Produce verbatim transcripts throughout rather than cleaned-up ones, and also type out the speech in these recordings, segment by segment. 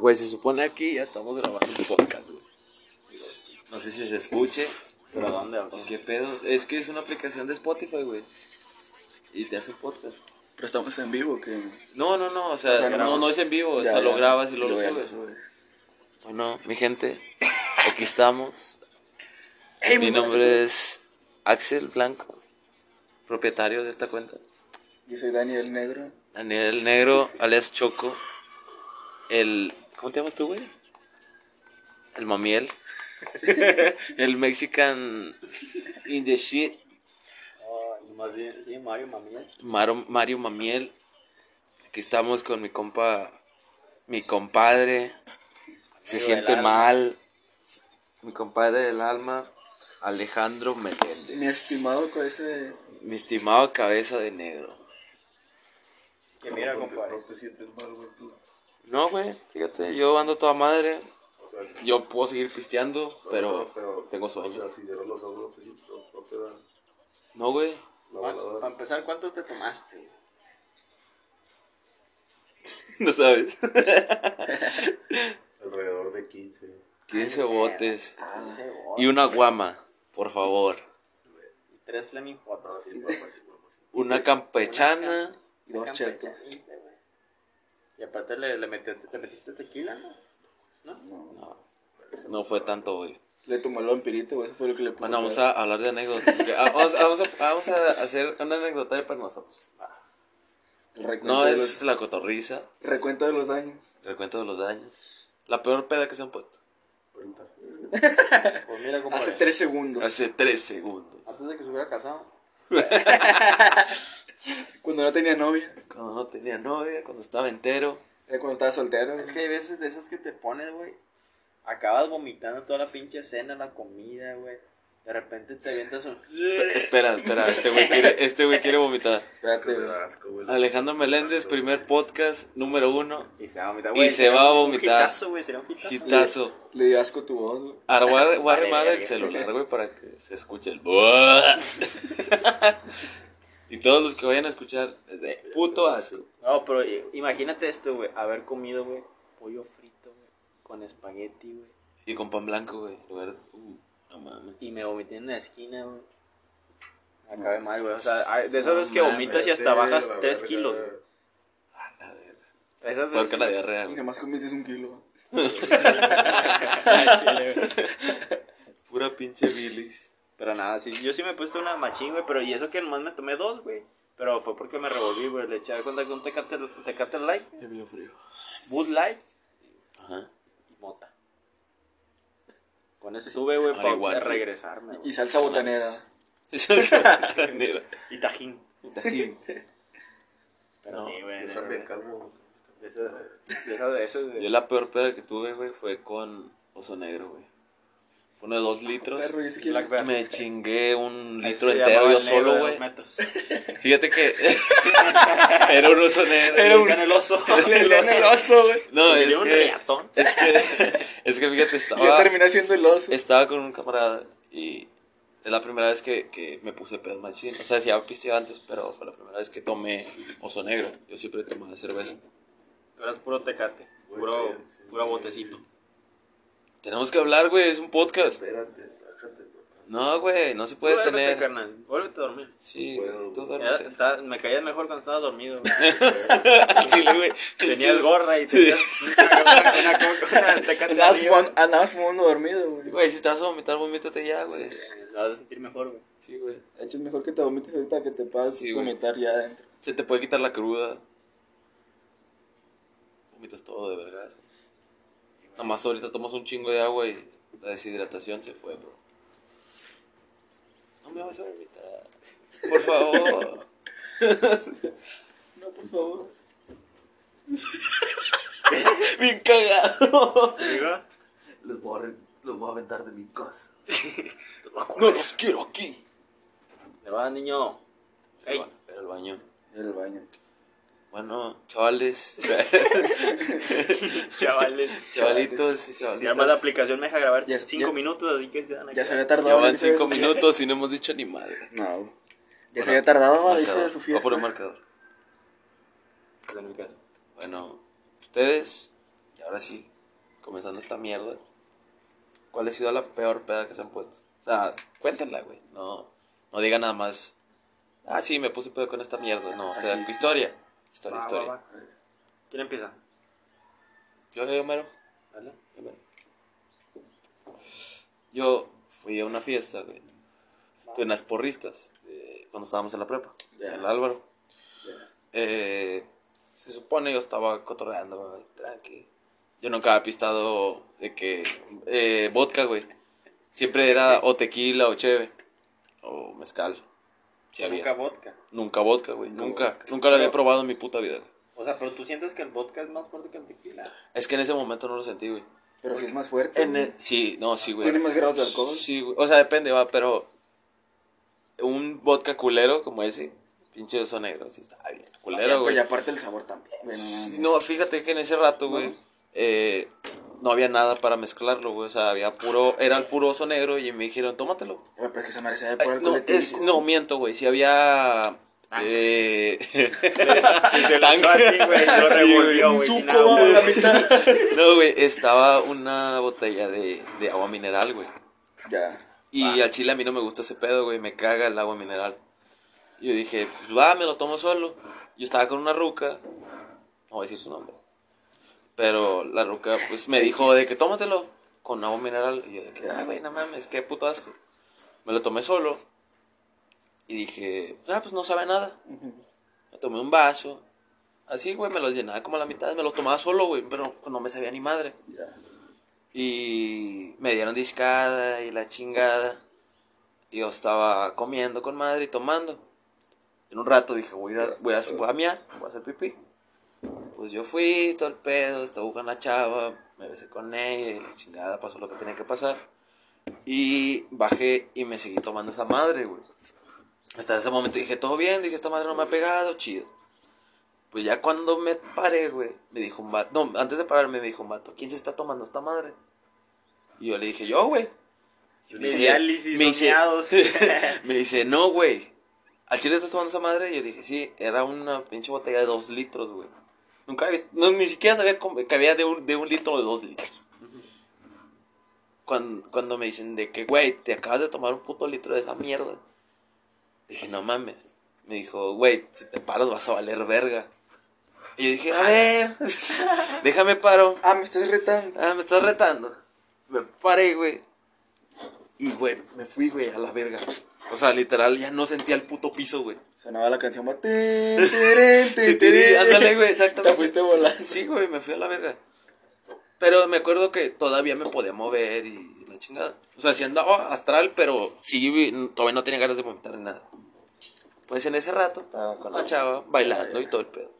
Güey, se supone aquí ya estamos grabando un podcast, güey. No sé si se escuche, pero ¿a dónde? ¿Con qué pedos? Es que es una aplicación de Spotify, güey. Y te hace podcast. Pero estamos en vivo, que No, no, no, o sea, o sea no, no es en vivo, ya, o sea, ya, lo grabas y luego lo subes. Bueno, mi gente, aquí estamos. Hey, mi nombre tú. es Axel Blanco, propietario de esta cuenta. Yo soy Daniel Negro. Daniel Negro, alias Choco. El, ¿cómo te llamas tú, güey? El Mamiel. El Mexican in the shit. Más bien, sí, Mario Mamiel. Mario, Mario Mamiel. Aquí estamos con mi compa, mi compadre. Se Amigo siente mal. Mi compadre del alma, Alejandro Meléndez. Mi estimado cabeza de... Mi estimado cabeza de negro. Que mira, compadre. ¿Te sientes mal, güey? No, güey. Fíjate, yo ando toda madre. O sea, si yo puedo seguir pisteando, no, pero, no, pero tengo sueño. O sea, si cierro los ojos, te no te dan. No, güey. Para empezar, ¿cuántos te tomaste? No sabes. Alrededor de quince. quince botes. Ah, quince botes. Y una guama, por favor. Y tres Fleming Jotas. Una campechana. Una dos chetos. Y aparte le, le, metiste, le metiste tequila, ¿no? No, no, no, no fue tanto hoy. Le tomó el vampirito, güey, eso fue lo que le puso. Bueno, vamos a hablar de anécdotas. Vamos, vamos, a, vamos a hacer una anécdota para nosotros. El no, es los, la cotorriza. Recuento de los daños. Recuento de los daños. La peor peda que se han puesto. Pues mira cómo hace tres segundos. Hace tres segundos. Antes de que se hubiera casado. Cuando no tenía novia. Cuando no tenía novia, cuando estaba entero. Era cuando estaba soltero. Es que hay veces de esas que te pones, güey. Acabas vomitando toda la pinche cena, la comida, güey. De repente te avientas un... Espera, espera, este güey quiere, este güey quiere vomitar. Espérate, güey. Alejandro Meléndez, primer podcast, número uno. Y se va a vomitar, güey. Y se va a vomitar. Un hitazo, güey, sería un hitazo. Hitazo. Le, le di asco tu voz, güey. Ahora voy a remar el celular, güey, para que se escuche el... Y todos los que vayan a escuchar, es de puto asco. No, pero imagínate esto, güey. Haber comido, güey, pollo frito, güey. Con espagueti, güey. Y con pan blanco, güey. Uh, no mames. Y me vomité en la esquina, güey. Acabé no. mal, güey. O sea, de esas veces no, que man, vomitas y hasta bajas la tres la kilos, güey. Ah, la verga. Porque la diarrea, güey. Y jamás cometes un kilo. Pura pinche bilis. Pero nada, sí, yo sí me he puesto una machín, güey. Pero y eso que nomás me tomé dos, güey. Pero fue porque me revolví, güey. Le eché cuenta que un Tecate, Tecate Light. Es bien frío. Bud Light. Ajá. Mota. Con eso sube, güey, para poder regresarme. Wey. Y salsa botanera. Y salsa botanera. Y tajín. Y tajín. Pero no, sí, güey. Yo la peor peda que tuve, güey, fue con Oso Negro, güey. Fue uno de dos litros. Perro, es que me chingué un litro entero yo solo, güey. Fíjate que era un oso negro. Era un el oso. Era el oso, güey. No, es que, es que es que fíjate, estaba yo terminé siendo el oso. Estaba con un camarada y es la primera vez que, que me puse pedo machín. O sea, sí había pisteado antes, pero fue la primera vez que tomé Oso Negro. Yo siempre tomaba cerveza. Tú eras puro Tecate, puro puro botecito. Tenemos que hablar, güey, es un podcast. Espérate, bájate. No, güey, no se puede tú tener. Duérmete, carnal. Vuélvete a dormir. Sí, bueno, tú duérmete. Era, ta, me caías mejor cuando estaba dormido. Chile, güey. Tenías gorra y tenías una coca. Andabas fumando dormido, güey. Güey, si estás a vomitar, vomítate ya, güey. Se vas a sentir mejor, güey. Sí, güey. De hecho, es mejor que te vomites ahorita que te pases sí, vomitar ya adentro. Se te puede quitar la cruda. Vomitas todo, de verdad. Nomás ahorita tomas un chingo de agua y la deshidratación se fue, bro. No me vas a vomitar. Por favor. No, por favor. Bien cagado. Los voy, a, los voy a aventar de mi casa. No los quiero aquí. Le va, niño. Ey. Pero el baño. Pero el baño. Bueno, chavales. Chavales, chavalitos, chavalitos. Ya más la aplicación me deja grabar ya, cinco ya, minutos, así que se dan a ya se había tardado. Ya van cinco minutos y no hemos dicho ni madre. No. Ya bueno, se había tardado, dice su fiesta. Va por el marcador. En mi caso. Bueno, ustedes ya ahora sí, comenzando esta mierda, ¿cuál ha sido la peor peda que se han puesto? O sea, cuéntenla, güey. No, no digan nada más, ah, sí, me puse pedo con esta mierda. No, o sea, así. historia. Historia, va, historia. Va, va. ¿Quién empieza? Yo, yo, Homero. Dale, Homero. Yo fui a una fiesta, güey. En las porristas, eh, cuando estábamos en la prepa, yeah. en el Álvaro. Yeah. Eh, se supone yo estaba cotorreando, güey, tranqui. Yo nunca había pistado de que eh, vodka, güey. Siempre era o tequila o cheve o mezcal. Sí había. Nunca vodka. Nunca vodka, güey. Nunca, nunca, vodka. nunca lo había pero, probado en mi puta vida. Güey. O sea, pero tú sientes que el vodka es más fuerte que el tequila. Es que en ese momento no lo sentí, güey. Pero si es más fuerte. En el, sí, no, sí, güey. ¿Tiene más grados de alcohol? Sí, güey. O sea, depende, va, pero un vodka culero como ese, pinche oso negro, así está bien. Culero, güey. Y aparte el sabor también. No, fíjate que en ese rato, güey, eh, no había nada para mezclarlo, güey. O sea, había puro, era el puro oso negro y me dijeron, tómatelo. Pero es que se merece por el coletínico. No, no, miento, güey. Si había... Eh... se lo echó así, güey. Lo revolvió, güey. Sí, no, güey, estaba una botella de, de agua mineral, güey. Ya. Y ah. al chile a mí no me gusta ese pedo, güey, me caga el agua mineral. Y yo dije, pues va, me lo tomo solo. Yo estaba con una ruca, no voy a decir su nombre, pero la ruca pues me dijo de que tómatelo con agua mineral. Y yo de que, ah, güey, no mames, qué puto asco. Me lo tomé solo y dije, ah, pues no sabe nada. Me tomé un vaso, así, güey, me lo llenaba como a la mitad, me lo tomaba solo, güey, pero no me sabía ni madre. Ya. Y me dieron discada y la chingada. Y yo estaba comiendo con madre y tomando. En un rato dije, voy a, voy a, voy a miar, voy a hacer pipí. Pues yo fui, todo el pedo, estaba con la chava, me besé con ella y la chingada, pasó lo que tenía que pasar. Y bajé y me seguí tomando esa madre, güey. Hasta ese momento dije, todo bien, dije, esta madre no me ha pegado, chido. Pues ya cuando me paré, güey, me dijo un vato, no, antes de pararme me dijo un vato, ¿quién se está tomando esta madre? Y yo le dije, yo, güey. Me dice, me dice, me dice, no, güey, ¿al chile estás tomando esa madre? Y yo le dije, sí, era una pinche botella de dos litros, güey. Nunca había, no, ni siquiera sabía que había de un, de un litro o de dos litros. Cuando, cuando me dicen de que, güey, te acabas de tomar un puto litro de esa mierda. Dije, no mames. Me dijo, güey, si te paras vas a valer verga. Y yo dije, a ver, déjame paro. Ah, me estás retando. Ah, me estás retando. Me paré, güey. Y, güey, me fui, güey, a la verga. O sea, literal, ya no sentía el puto piso, güey. Sonaba la canción. Ándale, güey, exactamente. Te fuiste volando. Sí, güey, me fui a la verga. Pero me acuerdo que todavía me podía mover y la chingada. O sea, sí andaba astral, pero sí, todavía no tenía ganas de vomitar ni nada. Pues en ese rato estaba con la chava bailando y todo el pedo.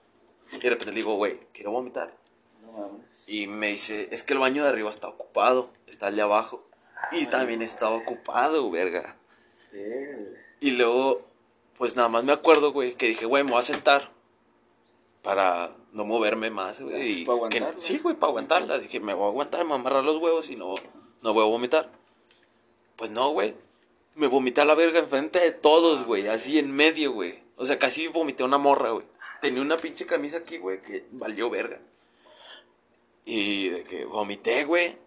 Y de repente le digo, güey, quiero vomitar. No mames. Y me dice, es que el baño de arriba está ocupado, está allá abajo. Ay, y también está ocupado, verga. Bien. Y luego, pues nada más me acuerdo, güey, que dije, güey, me voy a sentar para no moverme más, güey. ¿Para aguantar? Sí, güey, para aguantarla. Dije, me voy a aguantar, me voy a amarrar los huevos y no, no voy a vomitar. Pues no, güey. Me vomité a la verga enfrente de todos, güey. Así en medio, güey. O sea, casi vomité una morra, güey. Tenía una pinche camisa aquí, güey, que valió verga. Y de que vomité, güey.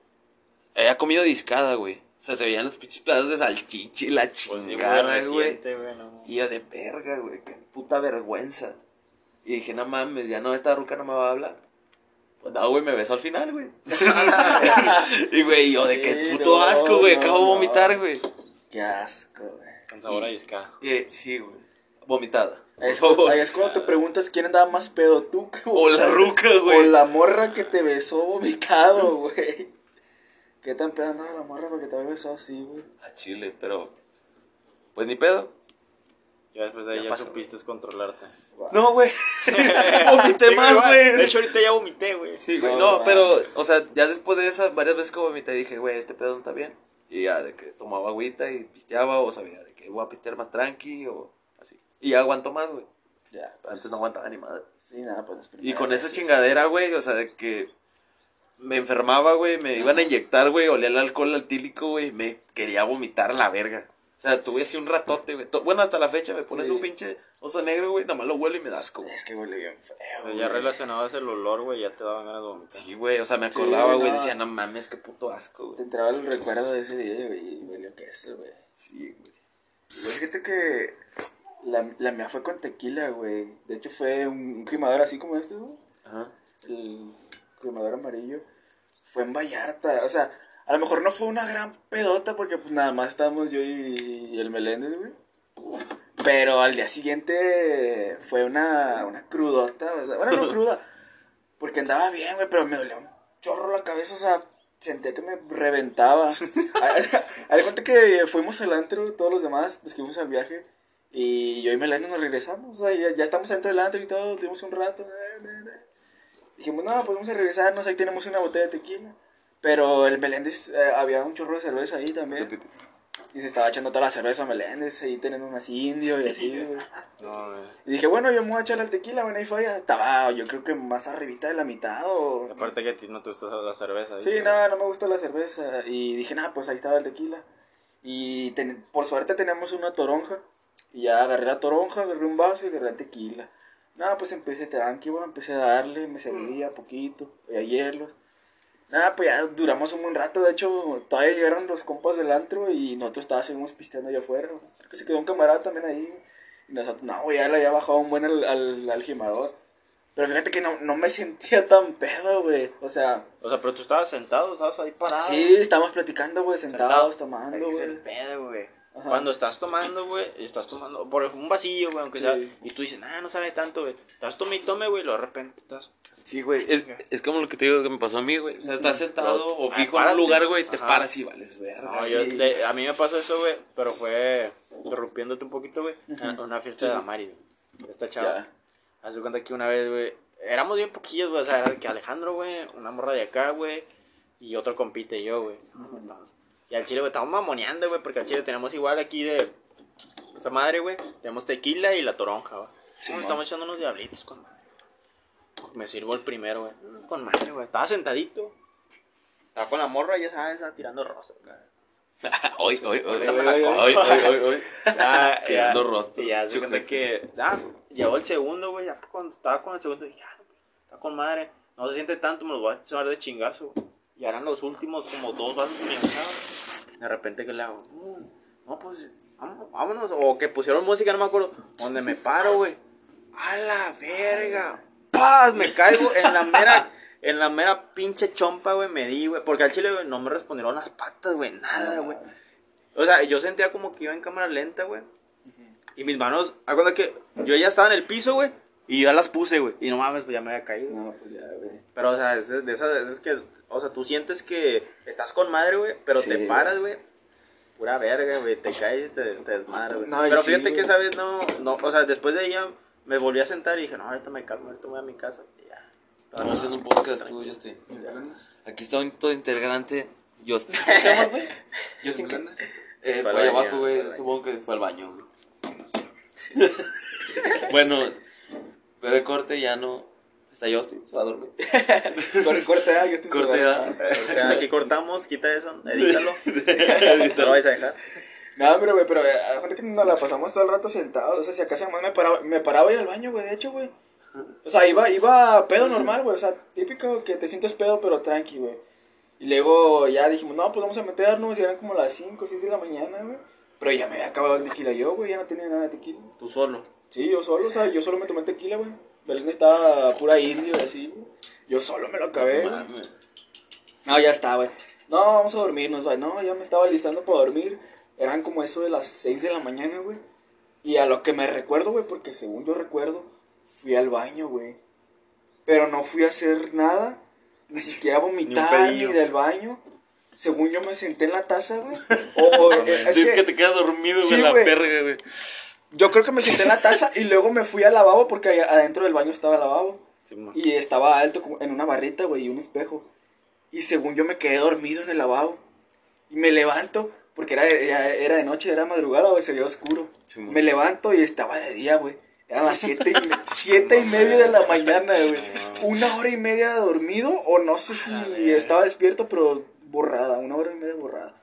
Había comido discada, güey. O sea, se veían los pinches pedazos de salchicha y la chingada, güey. Pues bueno. Y yo de verga, güey. Qué puta vergüenza. Y dije, no mames, ya no, esta ruca no me va a hablar. Pues no, güey, me besó al final, güey. Y, güey, yo de qué puto asco, güey. Acabo de vomitar, güey. Qué asco, güey. Con sabor a discada. Eh, sí, güey. Vomitada. Es, ahí es cuando te preguntas quién andaba más pedo, tú o la ruca, güey. O la morra que te besó vomitado, güey. ¿Qué tan pedo andaba la morra porque te había besado así, güey? A Chile, pero... pues ni pedo. Ya después de ahí ya supiste controlarte. Wow. No, güey. Vomité sí, más, güey. De hecho, ahorita ya vomité, güey. Sí, güey. No, no, pero, o sea, ya después de esas varias veces que vomité, dije, güey, este pedo no está bien. Y ya de que tomaba agüita y pisteaba, o sabía de que iba a pistear más tranqui, o así. Y ya aguanto más, güey. Ya, pues, antes no aguantaba ni madre. Sí, nada, pues. Y con esa chingadera, güey, o sea, de que me enfermaba, güey, me iban a inyectar, güey, olía el alcohol altílico, güey, me quería vomitar a la verga. O sea, tuve así un ratote, güey. Bueno, hasta la fecha me pones sí. un pinche oso negro, güey. Nada más lo huelo y me das como. Es que huele bien feo. O sea, ya relacionabas el olor, güey. Ya te daban ganas de vomitar. Sí, güey. O sea, me acordaba, güey. Sí, no. Decía, no mames, qué puto asco, güey. Te entraba el recuerdo de ese día, güey. Y huele a queso, güey. Sí, güey. Fíjate que la, la mía fue con tequila, güey. De hecho, fue un quemador así como este, güey. Ajá. El quemador amarillo. Fue en Vallarta. O sea. A lo mejor no fue una gran pedota porque pues nada más estábamos yo y, y el Meléndez, güey. Pero al día siguiente fue una, una crudota, o sea, bueno, no cruda, porque andaba bien, güey, pero me dolía un chorro la cabeza, o sea, sentía que me reventaba. A ver, cuenta que fuimos al antro, todos los demás, nos fuimos al viaje, y yo y Meléndez nos regresamos, o sea, ya, ya estamos dentro del antro y todo, tuvimos un rato, da, da, da. Dijimos, no, pues vamos a regresarnos, ahí tenemos una botella de tequila. Pero el Meléndez, eh, había un chorro de cerveza ahí también. Y se estaba echando toda la cerveza Meléndez, ahí tenemos más indio y así, güey. No, y dije, bueno, yo me voy a echar la tequila, bueno, ahí falla. Estaba, yo creo que más arribita de la mitad o... Aparte que a ti no te gusta la cerveza. Sí, no, no, no me gusta la cerveza. Y dije, nada, pues ahí estaba el tequila. Y ten... por suerte teníamos una toronja. Y ya agarré la toronja, agarré un vaso y agarré la tequila. Nada, pues empecé tranquilo, empecé a darle, me servía mm. poquito, a hielos. Nada, pues ya duramos un buen rato, de hecho, todavía llegaron los compas del antro y nosotros estábamos, seguimos pisteando allá afuera, creo que se quedó un camarada también ahí, y nosotros, no, ya le había bajado un buen al, al, al gimador, pero fíjate que no, no me sentía tan pedo, güey, o sea... O sea, pero tú estabas sentado, estabas ahí parado. Sí, estábamos platicando, güey, sentados, sentado. Tomando, güey. Es el pedo, güey. Ajá. Cuando estás tomando, güey, estás tomando, por un vasillo, güey, aunque sí. sea, y tú dices, ah, no sabe tanto, güey, estás tome y tome, güey, y luego de repente estás... Sí, güey, es, es como lo que te digo que me pasó a mí, güey, o sea, estás sentado o fijo en un lugar, güey, te paras y vales, güey. No, sí. yo, le, a mí me pasó eso, güey, pero fue interrumpiéndote un poquito, güey, en una fiesta sí. de Amari, güey, esta chava. Haz de cuenta que una vez, güey, éramos bien poquillos, güey, o sea, era que Alejandro, güey, una morra de acá, güey, y otro compite y yo, güey. Y al chile, güey, estábamos mamoneando, güey, porque al chile tenemos igual aquí de esa madre, güey. Tenemos tequila y la toronja, güey. Sí, estamos echando unos diablitos con madre. Me sirvo el primero, güey. Con madre, güey. Estaba sentadito. Estaba con la morra, ya sabes, tirando rostro, güey. Hoy, hoy, hoy, hoy, hoy, hoy. Tirando rostro. Y ya se cuenta que, ah, llegó el segundo, güey. Ya cuando estaba con el segundo, dije, ah, está con madre. No se siente tanto, me lo voy a echar de chingazo, güey. Y eran los últimos como dos vasos que me echaban. De repente que le hago, no, pues, vámonos. O que pusieron música, no me acuerdo. Donde me paro, güey. A la verga. ¡Paz! Me caigo en la mera, en la mera pinche chompa, güey. Me di, güey. Porque al chile, güey, no me respondieron las patas, güey. Nada, güey. O sea, yo sentía como que iba en cámara lenta, güey. Y mis manos, acuérdate que yo ya estaba en el piso, güey. Y yo las puse, güey. Y no mames, pues ya me había caído. No, pues ya, güey. Pero, o sea, es de esas veces que... O sea, tú sientes que estás con madre, güey, pero sí, te paras, güey. Pura verga, güey. Te caes y te, te desmadras, güey. No, pero sí, fíjate wey. Que esa vez no, no... O sea, después de ella me volví a sentar y dije, no, ahorita me calmo, ahorita voy a mi casa. Y ya. Estamos no, haciendo un podcast, tú, Justin. Aquí está un todo integrante, Justin. ¿Qué temas, güey? Justin, ¿qué? Eh, fue allá abajo, güey. Supongo que fue al baño, güey. No sé. Sí. Bueno... Bebé corte, ya no. Está Justin, se va a dormir. Corte, corte, ah, Justin. Corte, ah. Aquí cortamos, quita eso, edítalo. Te lo vais a dejar. No, pero, güey, pero, acuérdate que nos la pasamos todo el rato sentados. O sea, si acá se me paraba, me paraba a ir al baño, güey, de hecho, güey. O sea, iba, iba pedo normal, güey. O sea, típico que te sientes pedo, pero tranqui, güey. Y luego ya dijimos, no, pues vamos a meternos. Y eran como las cinco, seis de la mañana, güey. Pero ya me había acabado el tequila yo, güey. Ya no tenía nada de tequila. Tú solo. Sí, yo solo, o sea, yo solo me tomé tequila, güey. Belén estaba pura indio, así, güey. Yo solo me lo acabé, güey. No, ya está, güey. No, vamos a dormirnos, güey. No, ya me estaba alistando para dormir. Eran como eso de las seis de la mañana, güey. Y a lo que me recuerdo, güey, porque según yo recuerdo, fui al baño, güey. Pero no fui a hacer nada, ni siquiera vomitar, ni, ni del baño. Según yo me senté en la taza, güey. O, es, es que, que te quedas dormido, güey, sí, la verga, güey. Yo creo que me senté en la taza y luego me fui al lavabo porque adentro del baño estaba el lavabo. Sí, y estaba alto en una barrita, güey, y un espejo. Y según yo me quedé dormido en el lavabo. Y me levanto, porque era, era, era de noche, era madrugada, güey, se veía oscuro. Sí, me levanto y estaba de día, güey. Eran las siete y, me, siete y media de la mañana, güey. Una hora y media dormido, o no sé si estaba despierto, pero borrada, una hora y media borrada.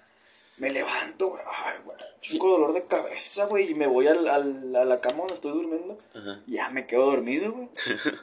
me levanto, güey, ay, güey, chico dolor de cabeza, güey, y me voy al, al, a la cama donde estoy durmiendo. Ajá. Y ya me quedo dormido, güey.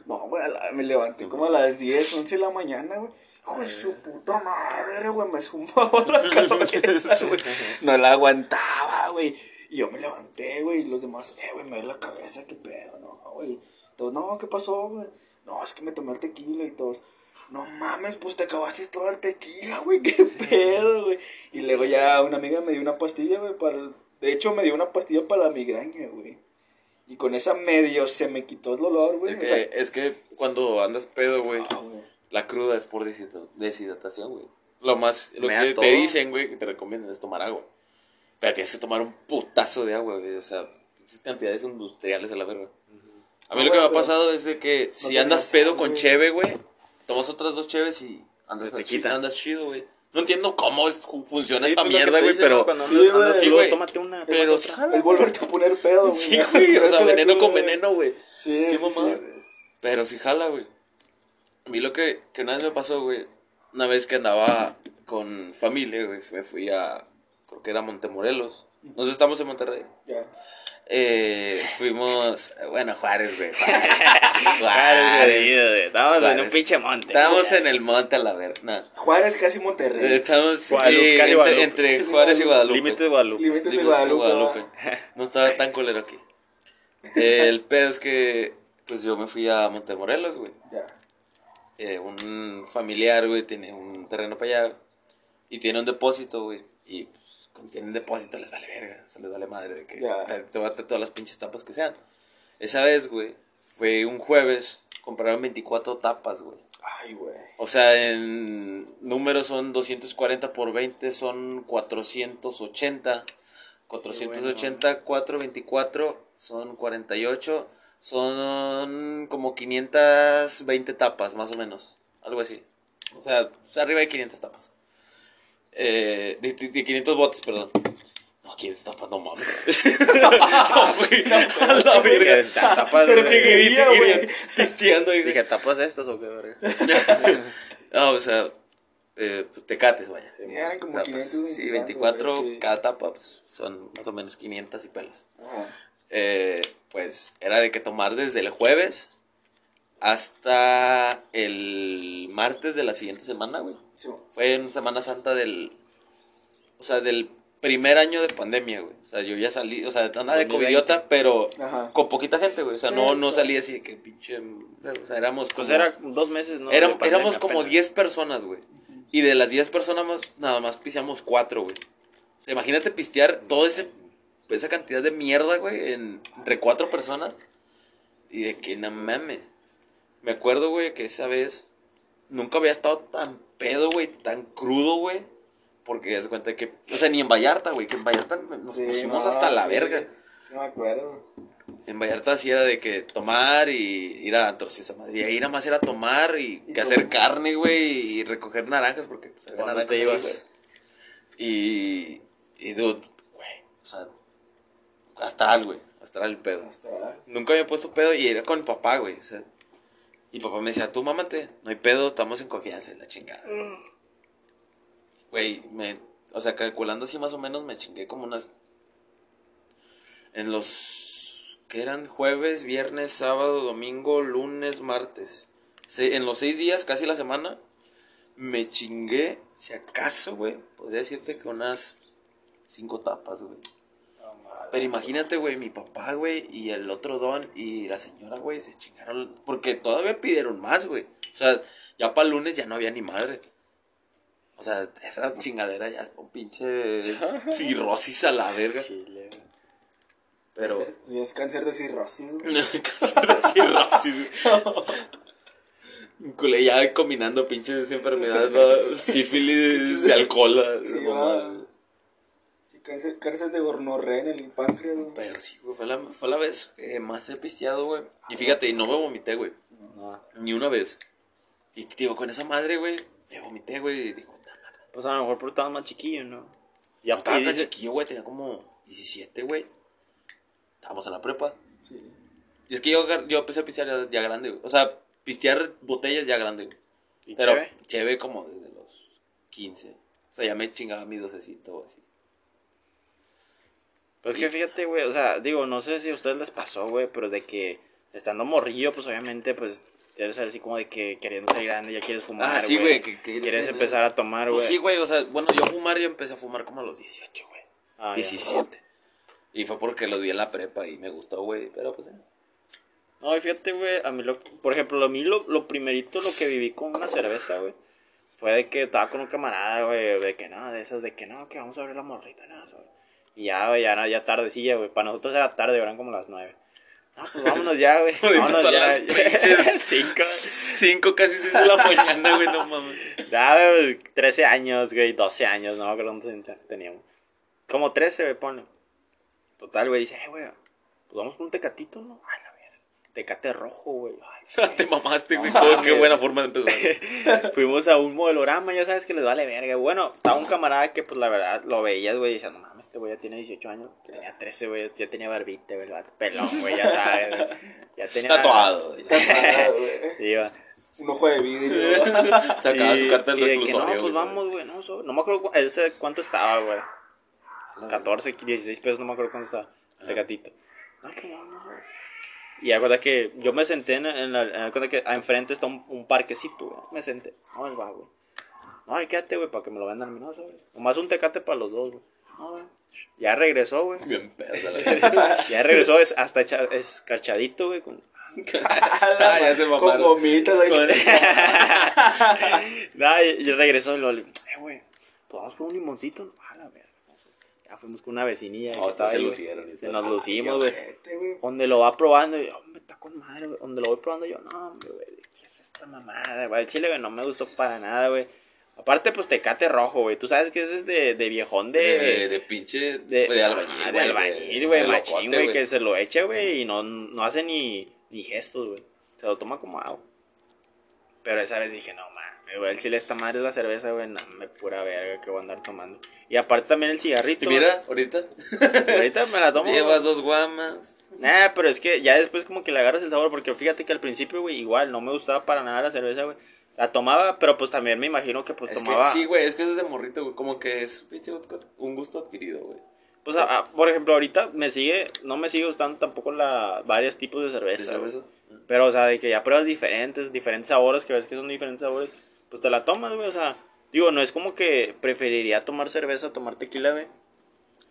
No, güey, me levanté uh-huh. como a las diez, once de la mañana, güey. Hijo de su puta madre, güey, me zumbaba la cabeza, güey. No la aguantaba, güey. Y yo me levanté, güey, y los demás, eh, güey, me duele la cabeza, qué pedo, no, güey. Todos, no, ¿qué pasó, güey? No, es que me tomé el tequila y todos... No mames, pues te acabaste todo el tequila, güey, qué pedo, güey. Y luego ya una amiga me dio una pastilla, güey, para el... De hecho, me dio una pastilla para la migraña, güey. Y con esa medio se me quitó el dolor, güey. Es que, o sea, es que cuando andas pedo, güey, ah, la cruda es por deshidratación, güey. Lo más, lo que todo? Te dicen, güey, que te recomiendan es tomar agua. Pero tienes que tomar un putazo de agua, güey, o sea, cantidades industriales a la verga. Uh-huh. A mí no, lo que me ha pasado es de que no si andas pedo sea, con güey. Cheve, güey, tomas otras dos cheves y andas, te chido, andas chido, güey. No entiendo cómo es, funciona sí, esa mierda, güey, pero... Andas, sí, güey, sí, güey. Tómate una... Pero, o sea, es volverte a poner pedo, güey. Sí, güey, o sea, veneno con veneno, güey. Sí, qué mamada. Sí, sí. Pero sí jala, güey. A mí lo que, que una vez me pasó, güey, una vez que andaba con familia, güey, me fui a... Creo que era Montemorelos. Nosotros estamos en Monterrey. Ya. Yeah. Eh, fuimos, bueno, Juárez, güey. Juárez, Juárez. Estábamos en un pinche monte. Estábamos en el monte, a la verga. No. Juárez, casi Monterrey. Estamos Guadalupe, eh, entre, entre Juárez y Guadalupe. Límite de Guadalupe. Límite de Guadalupe. Guadalupe. No estaba tan colero aquí. Eh, el pedo es que, pues yo me fui a Montemorelos, güey. Ya. Eh, un familiar, güey, tiene un terreno para allá. Y tiene un depósito, güey. Y pues, tienen depósito, les vale verga, se les vale madre de que yeah. te, te bate todas las pinches tapas que sean. Esa vez, güey, fue un jueves, compraron veinticuatro tapas, güey. Ay, güey. O sea, en números son doscientos cuarenta por veinte, son cuatrocientos ochenta. cuatrocientos ochenta, bueno. cuatro, veinticuatro, son cuarenta y ocho, son como quinientas veinte tapas, más o menos. Algo así. O sea, arriba de quinientas tapas. Eh, de, de quinientos botes, perdón. No, ¿quién está tapando, mami? No, güey. No, a la verga. Tapas, güey. Pisteando, güey. Dije, ¿tapas estas o qué, verga? No, o sea, eh, pues tecates, vaya. Sí, eran como quinientos. Sí, veinticuatro, sí. Cada tapa, pues son más o menos quinientas y pelos. Ah. Eh, pues era de que tomar desde el jueves hasta el martes de la siguiente semana, güey. Sí. Fue en Semana Santa del... O sea, del primer año de pandemia, güey. O sea, yo ya salí... O sea, andaba de covidiota, pero... Ajá. Con poquita gente, güey. O sea, sí, no, no salí así de que pinche... O sea, éramos como... Pues era dos meses, ¿no? Era, pandemia, éramos como diez personas, güey. Y de las diez personas más, nada más piseamos cuatro, güey. O sea, imagínate pistear toda esa cantidad de mierda, güey, en, entre cuatro personas. Y de que no mames. Me acuerdo, güey, que esa vez... Nunca había estado tan pedo, güey, tan crudo, güey. Porque se cuenta que... O sea, ni en Vallarta, güey, que en Vallarta nos sí, pusimos no, hasta la sí, verga. Sí, me acuerdo. En Vallarta sí era de que tomar y ir a antros y esa madre. Y ahí nada más era tomar y, ¿Y que hacer carne, güey, y recoger naranjas porque pues, había naranjas, güey. Y... Y, dude, güey, o sea... Hasta al, güey, hasta el pedo. Hasta nunca había puesto pedo y era con el papá, güey, o sea... Y papá me decía, tú mámate, no hay pedo, estamos en confianza, la chingada. Güey, mm. me, o sea, calculando así más o menos, me chingué como unas... En los... ¿Qué eran? Jueves, viernes, sábado, domingo, lunes, martes. Se, en los seis días, casi la semana, me chingué, si acaso, güey, podría decirte que unas cinco tapas, güey. Pero imagínate, güey, mi papá, güey, y el otro don y la señora, güey, se chingaron. Porque todavía pidieron más, güey. O sea, ya para el lunes ya no había ni madre. O sea, esa chingadera ya es un pinche cirrosis a la verga. Chile, güey. Pero... Es cáncer de cirrosis, güey. Cáncer de cirrosis, güey. Culé, ya combinando pinches enfermedades, ¿no? Sífilis de alcohol. Sí, mamá. Cárcel de gonorrea en el páncreas, güey. Pero sí, güey, fue la, fue la vez que más he pisteado, güey. Y fíjate, no me vomité, güey. No. Ni una vez. Y digo, con esa madre, güey, me vomité, güey. Y digo, nah, nah, nah. Pues a lo mejor pero estaba más chiquillo, ¿no? Ya estaba tan chiquillo, güey, tenía como diecisiete, güey. Estábamos en la prepa. Sí. Y es que yo, yo empecé a pistear ya, ya grande, güey. O sea, pistear botellas ya grande, güey. ¿Y pero chévere? Chévere como desde los quince. O sea, ya me chingaba mi docecito, así. Pues que fíjate, güey, o sea, digo, no sé si a ustedes les pasó, güey, pero de que estando morrillo, pues obviamente, pues, ya sabes, así como de que queriendo ser grande, ya quieres fumar, güey. Ah, sí, güey. Que, que quieres que, empezar a tomar, güey. Pues sí, güey, o sea, bueno, yo fumar, yo empecé a fumar como a los dieciocho, güey. Ah, diecisiete. Y fue porque lo vi en la prepa y me gustó, güey, pero pues, eh. No, fíjate, güey, a mí, lo, por ejemplo, a mí lo, lo primerito, lo que viví con una cerveza, güey, fue de que estaba con un camarada, güey, de que no, de esas, de que no, que vamos a abrir la morrita, no, güey. Y ya, güey, ya, ya tardecilla, güey, para nosotros era tarde, eran como las nueve. No, pues vámonos ya, güey, vámonos ya. Las pinches cinco. Cinco, casi seis de la mañana, güey, no mames. Ya, güey, trece años, güey, doce años, no, creo que teníamos. Como trece, güey, pone. Total, güey, dice, eh, güey, pues vamos con un tecatito, ¿no? Ay, la verga. Tecate rojo, güey. Te mamaste, güey. No, qué buena forma de empezar. Fuimos a un modelorama, ya sabes que les vale verga. Bueno, estaba un camarada que, pues, la verdad, lo veías, güey, y decía, no mames, este güey ya tiene dieciocho años. Tenía trece, güey, ya tenía barbita, güey, pelón, güey, ya sabes. Wey. Ya tenía... Tatuado. Güey. Tatuado, güey. Sí, va. Un ojo de vidrio. Sacaba y, su carta del reclusorio. No, pues wey, vamos, güey, no, so, no me acuerdo cu- ese, cuánto estaba, güey. catorce, dieciséis pesos, no me acuerdo cuándo estaba. El gatito. No, pues vamos, güey. Y acuérdate que yo me senté en, en la. En acuérdate que enfrente está un, un parquecito, güey. Me senté. No, él va, güey. No, ahí quédate, güey, para que me lo vendan al menos, güey. Nomás un tecate para los dos, güey. No, güey. Ya regresó, güey. Bien pedo, Ya regresó, es, hasta echa, escarchadito, güey. Con... ah, ya se mamaron. Con gomitas ahí. Con... no, y, y regresó el Loli. Eh, güey. Pues vamos por un limoncito. A la verga. Ya fuimos con una vecinilla. Oh, estaba se ahí, lucieron. Y se nos lucimos, güey. Donde lo va probando, yo, hombre, está con madre, güey. Donde lo voy probando, yo, no, hombre, güey, ¿qué es esta mamada, güey? El chile, güey, no me gustó para nada, güey. Aparte, pues, tecate rojo, güey. Tú sabes que ese es de, de viejón de... De, de, de pinche... De, de albañil, güey. De albañil, güey, machín, güey, que se lo echa, güey, y no, no hace ni, ni gestos, güey. Se lo toma como agua. Pero esa vez dije, no, man. El chile esta madre es la cerveza, güey, no me pura verga que voy a andar tomando. Y aparte también el cigarrito. Y mira, ahorita. Ahorita me la tomo. Llevas dos guamas. Nah, pero es que ya después como que le agarras el sabor, porque fíjate que al principio, güey, igual no me gustaba para nada la cerveza, güey. La tomaba, pero pues también me imagino que pues es tomaba. Que, sí, güey, es que eso es de morrito, güey, como que es pinche un gusto adquirido, güey. Pues, a, a, por ejemplo, ahorita me sigue, no me sigue gustando tampoco la, varios tipos de cerveza. ¿De cervezas? Wey. Pero, o sea, de que ya pruebas diferentes, diferentes sabores, que ves que son diferentes sabores. Pues te la tomas, güey, o sea, digo, no es como que preferiría tomar cerveza a tomar tequila, güey.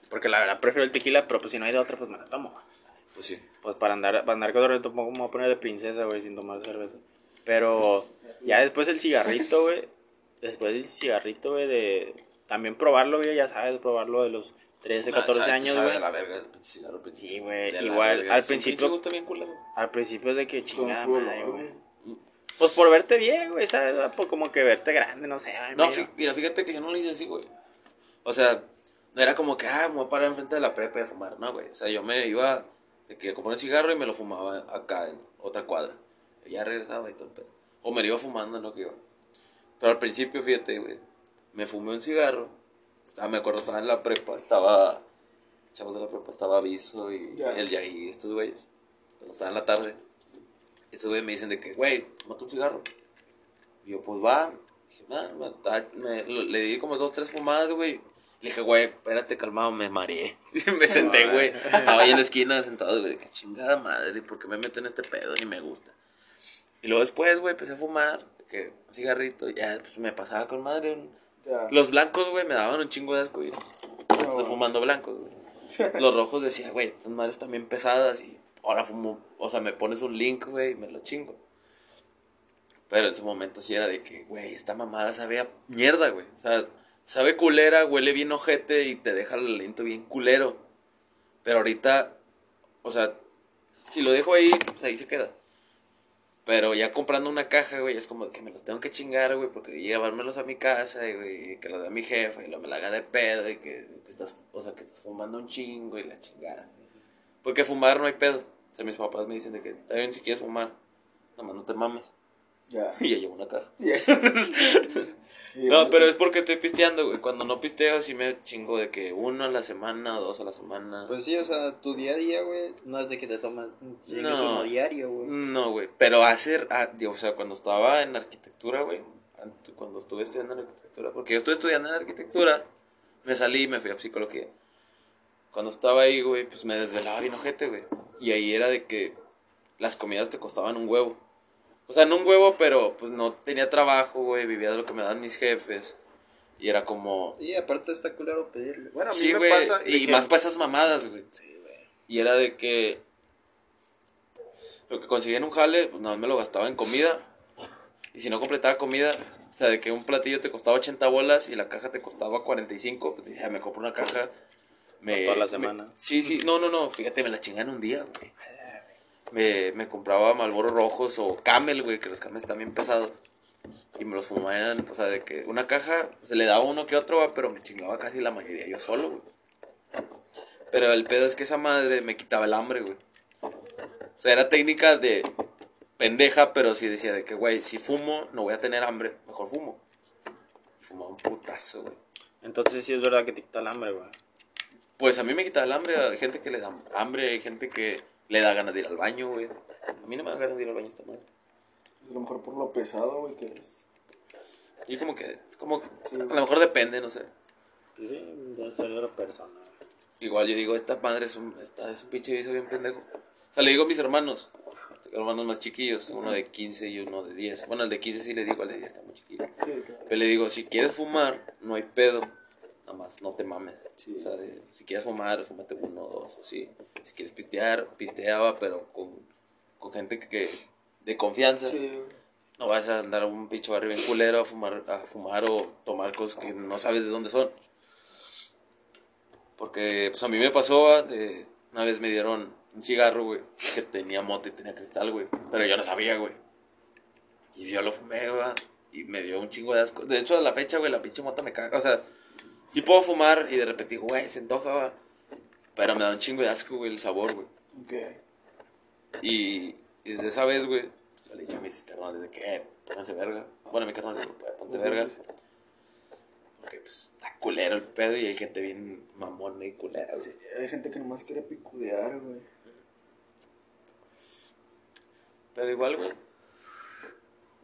Porque la verdad prefiero el tequila, pero pues si no hay de otra, pues me la tomo, güey. Pues sí. Pues para andar, para andar con otro, tampoco me voy a poner de princesa, güey, sin tomar cerveza. Pero ya después el cigarrito, güey, después el cigarrito, güey, de... También probarlo, güey, ya sabes, probarlo de los trece, catorce años, güey. De la verga, el cigarro, el sí, güey, igual, verga, al principio... Gusta bien cool, al principio es de que chingada, güey. Pues por verte bien, güey, ¿sabes? Por como que verte grande, no sé. Ay, no, fí- mira, fíjate que yo no lo hice así, güey. O sea, no era como que, ah, me voy a parar enfrente de la prepa y a fumar. No, güey, o sea, yo me iba de que compré un cigarro y me lo fumaba acá en otra cuadra. Y ya regresaba y todo el pedo. O me lo iba fumando, no que iba. Pero al principio, fíjate, güey, me fumé un cigarro. Ah, me acuerdo, estaba en la prepa, estaba... Chavos de la prepa, estaba Aviso y yeah. el Yahi, estos güeyes. Cuando estaba en la tarde. Esos güeyes me dicen de que, güey, toma tu cigarro. Y yo, pues va. Dije, man, man, ta, me, le di como dos, tres fumadas, güey. Le dije, güey, espérate, calmado, me mareé. Me senté, güey. Estaba ahí en la esquina sentado, güey. Qué chingada madre, ¿por qué me meten este pedo? Ni me gusta. Y luego después, güey, empecé a fumar. Que un cigarrito, ya, pues me pasaba con madre. Un... Yeah. Los blancos, güey, me daban un chingo de asco. Y... Oh. Estoy fumando blancos, güey. Los rojos decía, güey, estas madres también pesadas y... Ahora fumo, o sea, me pones un link, güey, y me lo chingo. Pero en su momento sí era de que, güey, esta mamada sabe a mierda, güey. O sea, sabe culera, huele bien ojete y te deja el aliento bien culero. Pero ahorita, o sea, si lo dejo ahí, pues ahí se queda. Pero ya comprando una caja, güey, es como que me los tengo que chingar, güey, porque llevármelos a mi casa, güey, que los dé a mi jefa y lo me la haga de pedo y que, que estás, o sea, que estás fumando un chingo y la chingada. Porque fumar no hay pedo. O sea, mis papás me dicen de que también si quieres fumar, nada más no te mames. Ya. Yeah. Y ya llevo una caja. Yeah. No, pero es porque estoy pisteando, güey. Cuando no pisteo, sí me chingo de que uno a la semana, dos a la semana. Pues sí, o sea, tu día a día, güey, no es de que te tomas no, diario, güey. No, güey. Pero hacer, ah, digo, o sea, cuando estaba en arquitectura, güey, cuando estuve estudiando en arquitectura, porque yo estuve estudiando en arquitectura, me salí y me fui a psicología. cuando estaba ahí, güey, pues me desvelaba bien ojete, güey. Y ahí era de que las comidas te costaban un huevo. O sea, no un huevo, pero pues no tenía trabajo, güey, vivía de lo que me daban mis jefes. Y era como... Y aparte está culero pedirle. Bueno, a mí sí, me wey, pasa... Y que... más para esas mamadas, güey. Sí, güey. Y era de que... Lo que conseguía en un jale, pues nada más me lo gastaba en comida. Y si no completaba comida... O sea, de que un platillo te costaba ochenta bolas y la caja te costaba cuarenta y cinco. Pues dije, me compro una caja. Me, toda la semana. Me, sí, sí. No, no, no. Fíjate, me la chingué en un día, güey. Me, me compraba Marlboro rojos o Camel, güey, que los Camel están bien pesados. Y me los fumaban, o sea, de que una caja se le daba uno que otro, pero me chingaba casi la mayoría yo solo, güey. Pero el pedo es que esa madre me quitaba el hambre, güey. O sea, era técnica de pendeja, pero sí decía de que, güey, si fumo no voy a tener hambre, mejor fumo. Y fumaba un putazo, güey. Entonces sí es verdad que te quita el hambre, güey. Pues a mí me quita el hambre, hay gente que le da hambre, hay gente que le da ganas de ir al baño, güey. A mí no me da ganas de ir al baño esta madre. A lo mejor por lo pesado, güey, que es. Y como que, como sí, a lo mejor depende, no sé. Sí, yo soy otra persona. Igual yo digo, esta madre es un, esta es un pinche vicio bien pendejo. O sea, le digo a mis hermanos, hermanos más chiquillos, uno de quince y uno de diez. Bueno, al de quince sí le digo, al de diez está muy chiquillo. Sí, claro. Pero le digo, si quieres fumar, no hay pedo. Nada más, no te mames. Sí. O sea, de, si quieres fumar, fúmate uno o dos, sí. Si quieres pistear, pisteaba, pero con, con gente que... que de confianza, sí. No vas a andar a un pinche barrio bien culero a fumar, a fumar o tomar cosas que no sabes de dónde son. Porque pues a mí me pasó, de, una vez me dieron un cigarro, güey, que tenía mote y tenía cristal, güey, pero yo no sabía, güey. Y yo lo fumé, güey, y me dio un chingo de asco. De hecho, a la fecha, güey, la pinche mota me caga. O sea, sí puedo fumar y de repente, güey, se antoja, güey, pero me da un chingo de asco, güey, el sabor, güey. Okay. Y... Y desde esa vez, güey, pues, le dije a mis carnales de que, eh, pónganse verga. Bueno, mi carnal le dijo, ponte verga. Porque, pues, está culero el pedo y hay gente bien mamona y culera, güey. Sí, hay gente que nomás quiere picudear, güey. Pero igual, güey,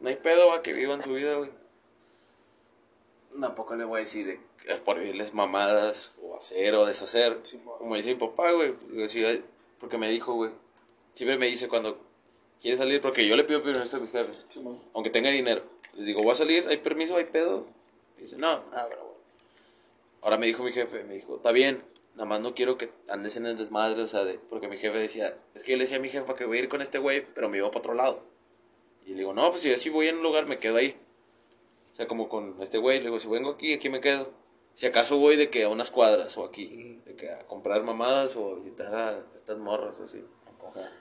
no hay pedo, va, que vivan su vida, güey. Tampoco le voy a decir eh, por vivirles mamadas o hacer o deshacer. Sí, como dice mi papá, güey, porque me dijo, güey, siempre me dice cuando... ¿Quieres salir? Porque yo le pido permiso a mis jefes. Sí, aunque tenga dinero. Les digo, ¿voy a salir? ¿Hay permiso? ¿Hay pedo? Y dice, no. Ah, bueno, bueno. Ahora me dijo mi jefe, me dijo, está bien, nada más no quiero que andes en el desmadre, o sea, de, porque mi jefe decía, es que yo le decía a mi jefa que voy a ir con este güey, pero me iba para otro lado. Y le digo, no, pues si yo sí voy a un lugar, me quedo ahí. O sea, como con este güey, le digo, si vengo aquí, aquí me quedo. Si acaso voy de que a unas cuadras o aquí, de que a comprar mamadas o a visitar a estas morras, así. Ajá.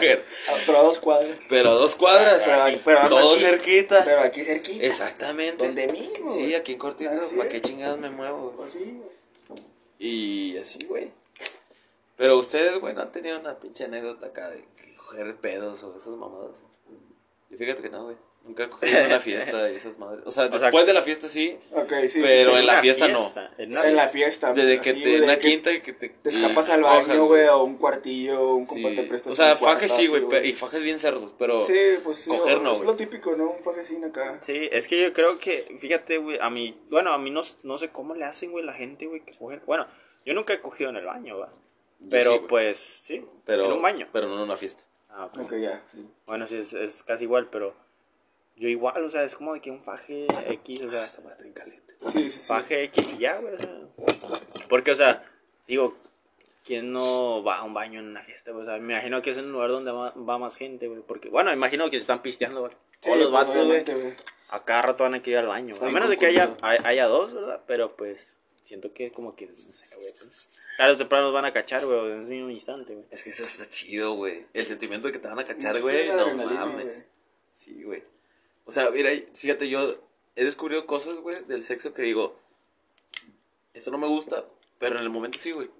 Pero a dos cuadras. Pero a dos cuadras. Pero, pero, pero todo aquí, cerquita. Pero aquí cerquita. Exactamente. Donde mismo. Sí, aquí en cortitas. ¿Para qué chingados me muevo? Pues sí, güey. Y así, güey. Pero ustedes, güey, no han tenido una pinche anécdota acá de coger pedos o esas mamadas. Y fíjate que no, güey. Nunca he cogido en la fiesta y esas madres. O sea, o después sea, de la fiesta sí. Okay, sí, pero sí, sí, en la fiesta, fiesta no. En, sí, en la fiesta. Desde que así, te. En la quinta y que te. Te escapas al baño, güey, o un cuartillo, un compa sí. Te presta. O sea, fajes sí, güey. Y fajes bien cerdos, pero. Sí, pues sí. Coger no, güey. Es lo típico, ¿no? Un fajecín acá. Sí, es que yo creo que. Fíjate, güey, a mí. Bueno, a mí no, no sé cómo le hacen, güey, la gente, güey, que coger. Bueno, yo nunca he cogido en el baño, güey. Pero sí, pues, sí. Pero, en un baño. Pero no en una fiesta. Ah, ok. okay ya. Sí. Bueno, sí, es, es casi igual, pero. Yo igual, o sea, es como de que un faje X, o sea, está bastante caliente. Sí, sí, faje X y ya, güey. O sea, porque, o sea, digo, ¿quién no va a un baño en una fiesta? O sea, me imagino que es un lugar donde va, va más gente, güey. Porque, bueno, me imagino que se están pisteando, güey. Sí, o los pues, vatos, güey. A cada rato van a ir al baño. A menos de que haya, haya dos, ¿verdad? Pero, pues, siento que como que, no sé, güey. Pues, claro, los tempranos van a cachar, güey, en un instante, güey. Es que eso está chido, güey. El sentimiento de que te van a cachar, güey, no mames. Sí, güey. O sea, mira, fíjate, yo he descubierto cosas, güey, del sexo que digo, esto no me gusta, pero en el momento sí, güey.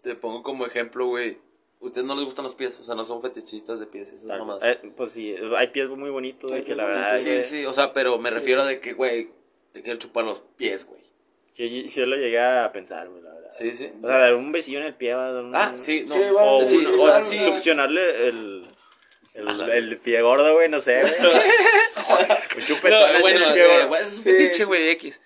Te pongo como ejemplo, güey, ustedes no les gustan los pies, o sea, no son fetichistas de pies, esas claro, mamadas. Eh, pues sí, hay pies muy bonitos, güey, que la verdad... Sí, güey. Sí, o sea, pero me sí. refiero a de que, güey, te quiero chupar los pies, güey. Yo, yo lo llegué a pensar, güey, la verdad. Sí, sí. O sea, un besillo en el pie va a dar un... Ah, sí, no. Sí, bueno, o sí, uno, o sea, sí. Succionarle el... El, el pie gordo, güey, no sé, güey. Un chupetón. No, bueno, el pie eh, gordo. Es un fetiche, güey, X.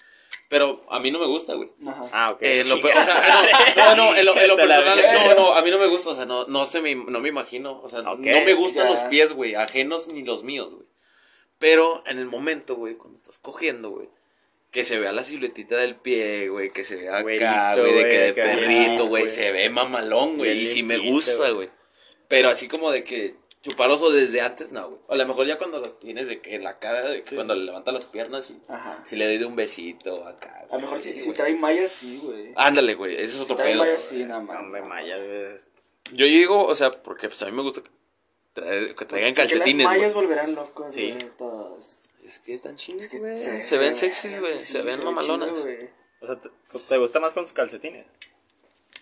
Pero a mí no me gusta, güey. Ajá. Ah, ok. Eh, lo, o sea, no, no, no, en lo, en lo personal, no, no, a mí no me gusta, o sea, no, no se me, no me imagino, o sea, okay, no me gustan ya. los pies, güey, ajenos ni los míos, güey. Pero en el momento, güey, cuando estás cogiendo, güey, que se vea la siluetita del pie, güey, que se vea acá, güey, de que de perrito, güey, se ve mamalón, güey, y sí me gusta, güey. Pero así como de que chuparlos o desde antes, no, güey. A lo mejor ya cuando los tienes de que en la cara, de que sí. cuando le levanta las piernas, y, si le doy de un besito acá. A lo mejor sí, si, si trae mallas, sí, güey. Ándale, güey, ese es si otro trae pedo. Mallas, sí, nada más. Hombre, mallas, güey. Yo digo, o sea, porque pues a mí me gusta traer, que traigan calcetines, güey. Las mallas wey. volverán locos, güey, sí. todas. Es que están chidas, güey. Es que se, se ven sexys, güey, sí, se ven se mamalonas. Chido, o sea, te, ¿te gusta más con sus calcetines?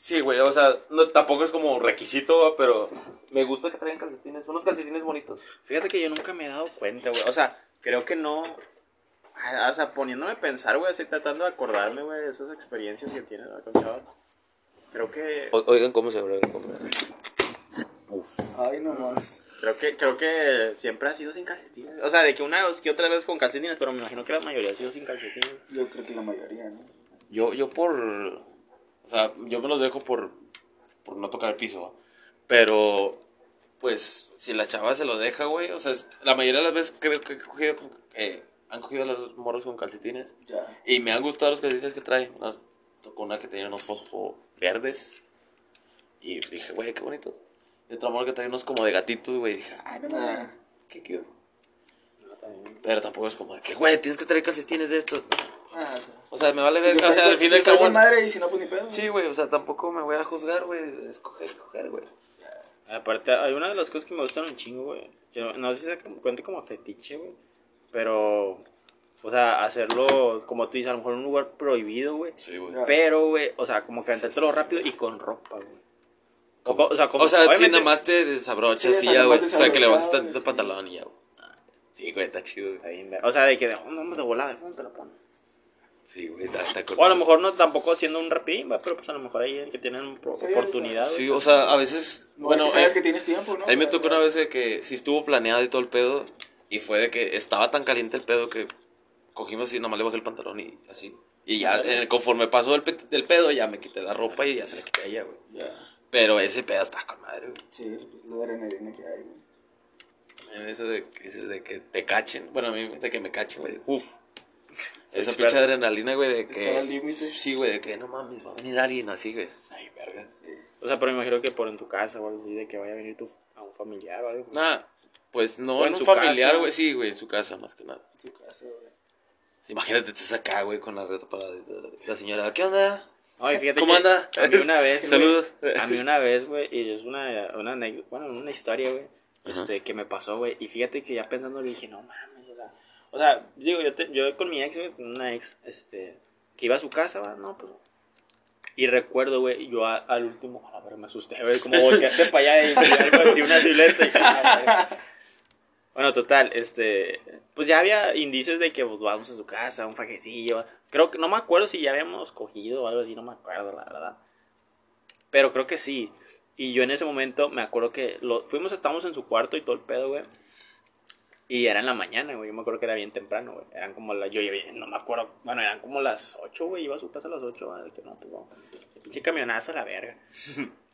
Sí, güey, o sea, no, tampoco es como requisito, pero me gusta que traigan calcetines, unos calcetines bonitos. Fíjate que yo nunca me he dado cuenta, güey, o sea, creo que no, o sea, poniéndome a pensar, güey, así tratando de acordarme, güey, de esas experiencias que tienes, ¿no? Con chavos, creo que... O, oigan cómo se abre el compra. Uf. Ay, no más. Creo que, creo que siempre ha sido sin calcetines, o sea, de que una que otra vez con calcetines, pero me imagino que la mayoría ha sido sin calcetines. Yo creo que la mayoría, ¿no? Yo, yo por... O sea, yo me los dejo por, por no tocar el piso, pero, pues, si la chava se lo deja, güey, o sea, es, la mayoría de las veces creo que he cogido, eh, han cogido los morros con calcetines, ya. Y me han gustado los calcetines que traen, una, tocó una que tenía unos fosfo verdes, y dije, güey, qué bonito, y otra morra que traía unos como de gatitos, güey, dije, ah, no, nah, qué cute, no, pero tampoco es como de que, güey, tienes que traer calcetines de estos, ah, o sea, o sea, me vale ver, si o sea, al fin del cabo madre y si no, pues ni pedo. Sí, güey, o sea, tampoco me voy a juzgar, güey, escoger, coger, güey. Aparte, hay una de las cosas que me gustan un chingo, güey. No sé si se cuente como fetiche, güey, pero, o sea, hacerlo, como tú dices, a lo mejor en un lugar prohibido, güey. Sí, güey. Pero, güey, o sea, como que aventártelo sí, sí, rápido y con ropa, güey. O, o sea, como, o sea, obviamente... si nada más te desabrochas sí, y ya, güey, o sea, que le vas a estar el pantalón y ya, güey. Sí, güey, está chido, güey. O sea, de que de, oh, vamos de volada, ¿cómo te lo pones? Sí, güey, está, está o a lo mejor no tampoco siendo un rapín, pero pues a lo mejor ahí es que tienen sí, oportunidad. Sí, o sea, a veces... No, bueno, sabes eh, que tienes tiempo, ¿no? A mí me tocó una vez de que sí estuvo planeado y todo el pedo, y fue de que estaba tan caliente el pedo que cogimos así, nomás le bajé el pantalón y así. Y ya, en el, conforme pasó el, pe el pedo, ya me quité la ropa y ya se la quité a ella, güey. Yeah. Pero ese pedo está con madre, güey. Sí, pues lo de arena que hay, güey. Eso de, eso de que te cachen, bueno, a mí de que me cachen, güey, uff. Esa pinche adrenalina, güey, de que... Sí, güey, de que no mames, va a venir alguien así, güey. Ay, vergas. Sí. O sea, pero me imagino que por en tu casa o algo así, de que vaya a venir tu, a un familiar o algo. Nah, pues no o en un familiar, güey. Sí, güey, en su casa, más que nada. En su casa, güey. Sí, imagínate, estás acá, güey, con la reta para la, la señora. ¿Qué onda? Ay, fíjate. ¿Cómo anda? A mí una vez, saludos. Wey, a mí una vez, güey, y es una, una, bueno, una historia, güey, este, que me pasó, güey. Y fíjate que ya pensando le dije, no mames. O sea, digo, yo, te, yo con mi ex, güey, con una ex, este, que iba a su casa, ¿va? No, pues, y recuerdo, güey, yo a, al último, a ver, me asusté, güey, como volteaste para allá y algo así, una silueta. Bueno, total, este, pues ya había indicios de que, pues, vamos a su casa, un fajecillo, creo que, no me acuerdo si ya habíamos cogido o algo así, no me acuerdo, la verdad, pero creo que sí, y yo en ese momento me acuerdo que lo, fuimos, estábamos en su cuarto y todo el pedo, güey. Y era en la mañana, güey, yo me acuerdo que era bien temprano, güey, eran como las, yo, yo no me acuerdo, bueno, eran como las ocho, güey, iba a su casa a las ocho, güey, que no, pues, el pinche camionazo a la verga,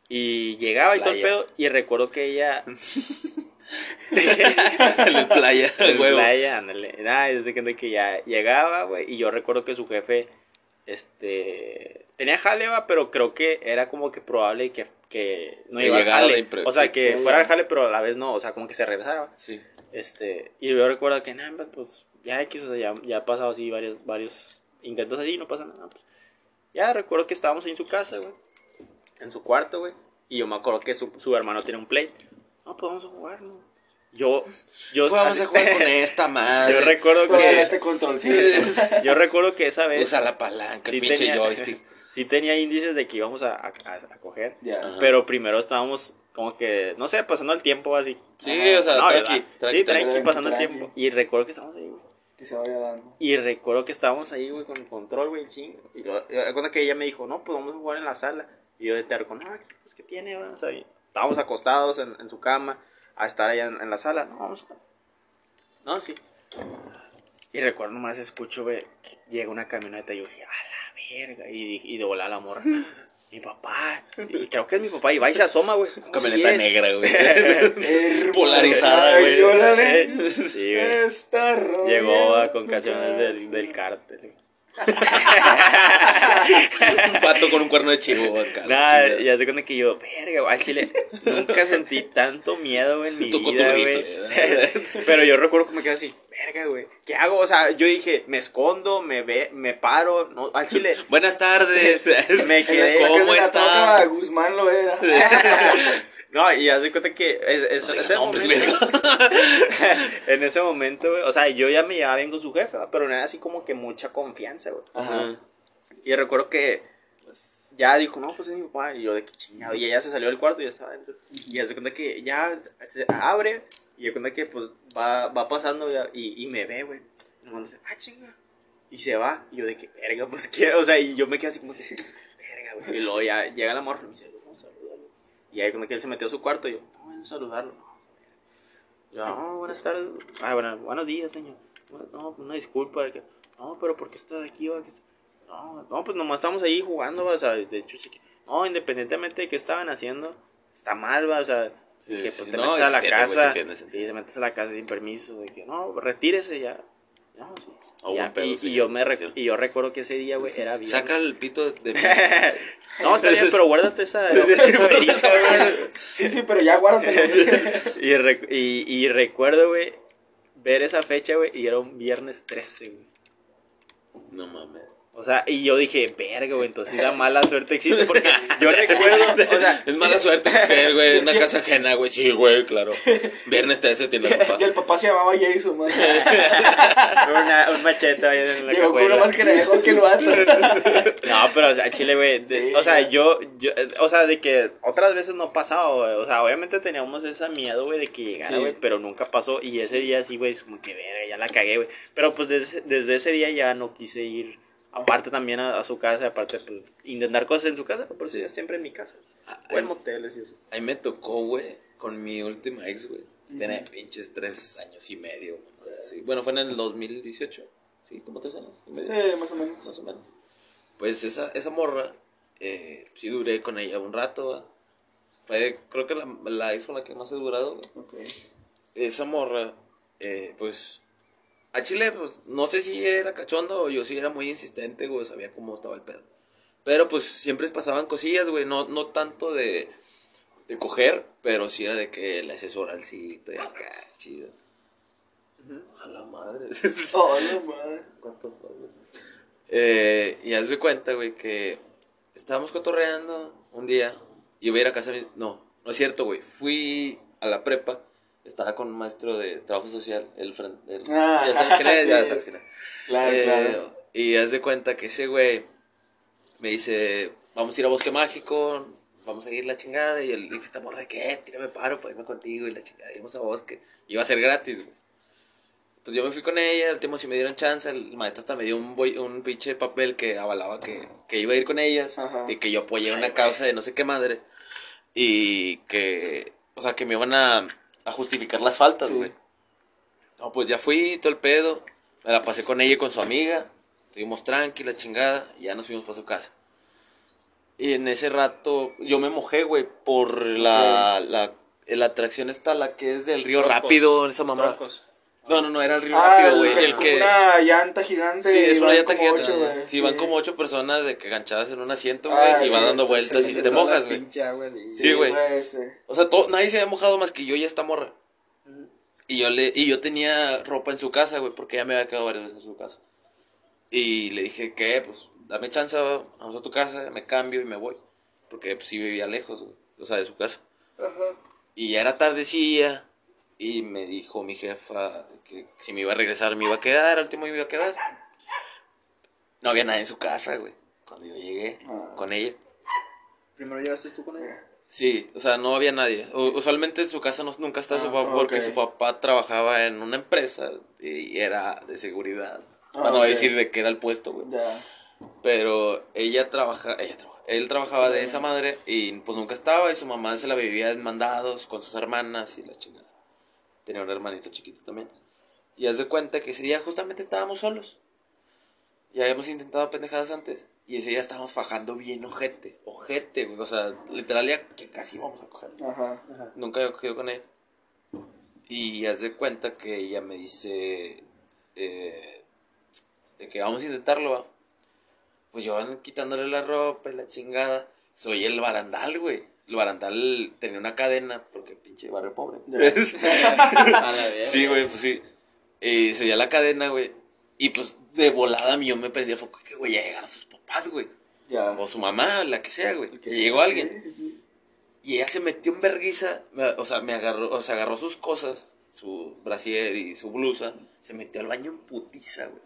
y llegaba y todo el pedo, y recuerdo que ella, en la playa, en la playa, ándale, nada, desde que ya llegaba, güey, y yo recuerdo que su jefe, este, tenía jaleva, pero creo que era como que probable que, que no iba a jale, o sea, que sí, fuera a jale, pero a la vez no, o sea, como que se regresaba, sí. Este, y yo recuerdo que nada, pues ya X, o sea, ya, ya ha pasado así varios, varios intentos así, no pasa nada, pues. Ya recuerdo que estábamos ahí en su casa, güey, en su cuarto, güey, y yo me acuerdo que su, su hermano tiene un play. No, pues vamos a jugar, ¿no? Yo, yo vamos así, a jugar con esta madre. Yo recuerdo que este control, sí, yo recuerdo que esa vez usa la palanca, sí, pinche tenía, joystick. Sí tenía índices de que íbamos a, a, a coger, yeah, pero primero estábamos como que, no sé, pasando el tiempo así. Sí, ajá, o sea, no, tranqui, tranqui, sí, tranqui, tranqui, pasando tranqui, el tiempo. Y recuerdo que estábamos ahí, güey. Que se vaya dando. Y recuerdo que estábamos ahí, güey, con el control, güey, ching. Y recuerdo que ella me dijo, no, pues vamos a jugar en la sala. Y yo de terco, no, pues ¿qué tiene, güey? O sea, estábamos acostados en, en su cama, a estar allá en, en la sala. No, vamos a estar. No, sí. Y recuerdo nomás escucho, ve, llega una camioneta y yo dije, a la verga, y, y de volar la morra, mi papá, y creo que es mi papá, y va y se asoma, güey. Camioneta si negra, güey. Polarizada, güey. Sí, güey. Llegó a, con canciones del, del cártel. Un pato con un cuerno de chivo acá. Nah, ya se cuenta que yo, verga, al chile nunca sentí tanto miedo, güey, en mi Tocó vida, güey. Pero yo recuerdo que me quedé así, verga, güey, ¿qué hago? O sea, yo dije, me escondo, me ve, me paro, no, al chile. Buenas tardes. Me quedé, ¿cómo está? Toca, Guzmán lo era. No, y haz de cuenta que es, es, oiga, ese no, momento, en ese momento, güey, o sea, yo ya me llevaba bien con su jefe, ¿verdad? Pero no era así como que mucha confianza, güey. Ajá. Y recuerdo que pues, ya dijo, no, pues es mi papá. Y yo, de qué chingado. Y ella se salió del cuarto y ya estaba dentro. Y haz de cuenta que ya se abre. Y de cuenta que pues va, va pasando y, y me ve, güey. Y me dice, ah, chinga. Y se va. Y yo, de qué verga, pues qué. O sea, y yo me quedé así como que, verga, güey. Y luego ya llega la morra y me dice, y ahí cuando que él se metió a su cuarto, yo, no, ven a saludarlo. Yo, no, buenas tardes. Ah, bueno, buenos días, señor. No, una disculpa. No, pero ¿por qué estás aquí? No, no, pues nomás estamos ahí jugando, ¿va? O sea, de hecho, no, independientemente de qué estaban haciendo, está mal, ¿va? O sea, sí, que pues sí, te no, metes a la entiendo, casa. Pues, sí, sí, te metes a la casa sin permiso, de que no, retírese ya. No, sí. Oh, ya, pedo, y, sí, y, yo me rec- y yo recuerdo que ese día, güey, era bien. Saca el pito de mí. No, está bien, pero guárdate esa. Sí, sí, pero ya guárdate. y, rec- y, y recuerdo, güey, ver esa fecha, güey, y era un viernes trece, güey. No mames. O sea, y yo dije, verga, güey, entonces la mala suerte existe, porque yo recuerdo, o sea... Es mala suerte, güey, es una casa ajena, güey, sí, güey, claro. Viernes trece tiene la papá. Y el papá se llamaba Jason, man. Una, un machete ahí en la cajuela. Digo, más que le dejó que lo hace. No, pero, o sea, chile, güey, o sea, yo, yo, o sea, de que otras veces no pasaba, güey, o sea, obviamente teníamos esa miedo, güey, de que llegara, güey, sí, pero nunca pasó, y ese sí, día sí, güey, es como que, verga, ya la cagué, güey. Pero, pues, des, desde ese día ya no quise ir... Aparte también a, a su casa, aparte pues, intentar cosas en su casa, pero sí, sí, siempre en mi casa. Ah, o en moteles y eso. Ahí me tocó, güey, con mi última ex, güey. Mm-hmm. Tenía pinches tres años y medio, güey. Sí. Bueno, fue en el dos mil dieciocho, sí, como tres años y medio. Sí, más o menos. Más o menos. Pues esa, esa morra, eh, sí duré con ella un rato, güey. Fue, creo que la, la ex con la que más he durado, güey. Okay. Esa morra, eh, pues... A chile, pues, no sé si era cachondo o yo sí era muy insistente, güey, sabía cómo estaba el pedo. Pero, pues, siempre pasaban cosillas, güey, no, no tanto de, de coger, pero sí era de que le asesora al cito y acá, chido. A la madre. A la madre. ¿Cuánto? Eh, y haz de cuenta, güey, que estábamos cotorreando un día y voy a ir a casa. No, no es cierto, güey, fui a la prepa. Estaba con un maestro de trabajo social, el, el ah, ya sabes quién es, sí, ya sabes quién es. Claro, eh, claro. Y haz de cuenta que ese güey me dice, vamos a ir a Bosque Mágico, vamos a ir la chingada. Y yo le dije, esta morra, ¿qué? Tírame paro para irme contigo y la chingada, íbamos a Bosque. Y iba a ser gratis, güey. Pues yo me fui con ella, el tiempo si me dieron chance, el maestro hasta me dio un, boy, un pinche papel que avalaba que, que iba a ir con ellas. Ajá. Y que yo apoyé una causa de no sé qué madre. Y que, o sea, que me iban a... a justificar las faltas, güey. Sí. No, pues ya fui, todo el pedo. Me la pasé con ella y con su amiga. Estuvimos tranquilos, chingada. Y ya nos fuimos para su casa. Y en ese rato, yo me mojé, güey, por la, sí. la, la, la atracción esta, la que es del río Torcos. Rápido, esa mamá. Torcos. No, no, no, era el río ah, rápido, güey. Es que... una llanta gigante. Sí, es una llanta gigante. Ocho, ¿no? Sí, sí, van como ocho personas de que ganchadas en un asiento, güey, ah, y sí, van dando vueltas y te mojas, güey. Sí, güey. O sea, todo, nadie se había mojado más que yo y esta morra. Uh-huh. Y yo le, y yo tenía ropa en su casa, güey, porque ya me había quedado varias veces en su casa. Y le dije, ¿qué? Pues dame chance, vamos a tu casa, me cambio y me voy. Porque pues, sí vivía lejos, güey, o sea, de su casa. Uh-huh. Y ya era tardecilla. Y me dijo mi jefa que si me iba a regresar me iba a quedar, al último me iba a quedar. No había nadie en su casa, güey, cuando yo llegué ah. con ella. ¿Primero llegaste tú con ella? Sí, o sea, no había nadie. U- usualmente en su casa no, nunca está ah, su papá, porque okay. su papá trabajaba en una empresa y era de seguridad. Ah, para no okay. decir de que era el puesto, güey. Yeah. Pero ella trabaja, ella trabaja, él trabajaba de esa madre y pues nunca estaba y su mamá se la vivía en mandados con sus hermanas y la chingada. Tenía un hermanito chiquito también. Y haz de cuenta que ese día justamente estábamos solos. Ya habíamos intentado pendejadas antes. Y ese día estábamos fajando bien ojete. Ojete, güey. O sea, literal ya que casi vamos a coger. Ajá, ajá. Nunca había cogido con él. Y haz de cuenta que ella me dice... Eh, de que vamos a intentarlo, va. Pues yo quitándole la ropa y la chingada. Soy el barandal, güey. El barandal tenía una cadena porque pinche barrio pobre. Sí, güey, pues sí. Y se veía la cadena, güey. Y pues de volada mío me prendí el foco. Que, güey, ya llegaron sus papás, güey. Ya. O su mamá, la que sea, güey. Okay. Llegó alguien. Sí, sí. Y ella se metió en verguiza. O sea, me agarró, o sea, agarró sus cosas. Su brasier y su blusa. Se metió al baño en putiza, güey.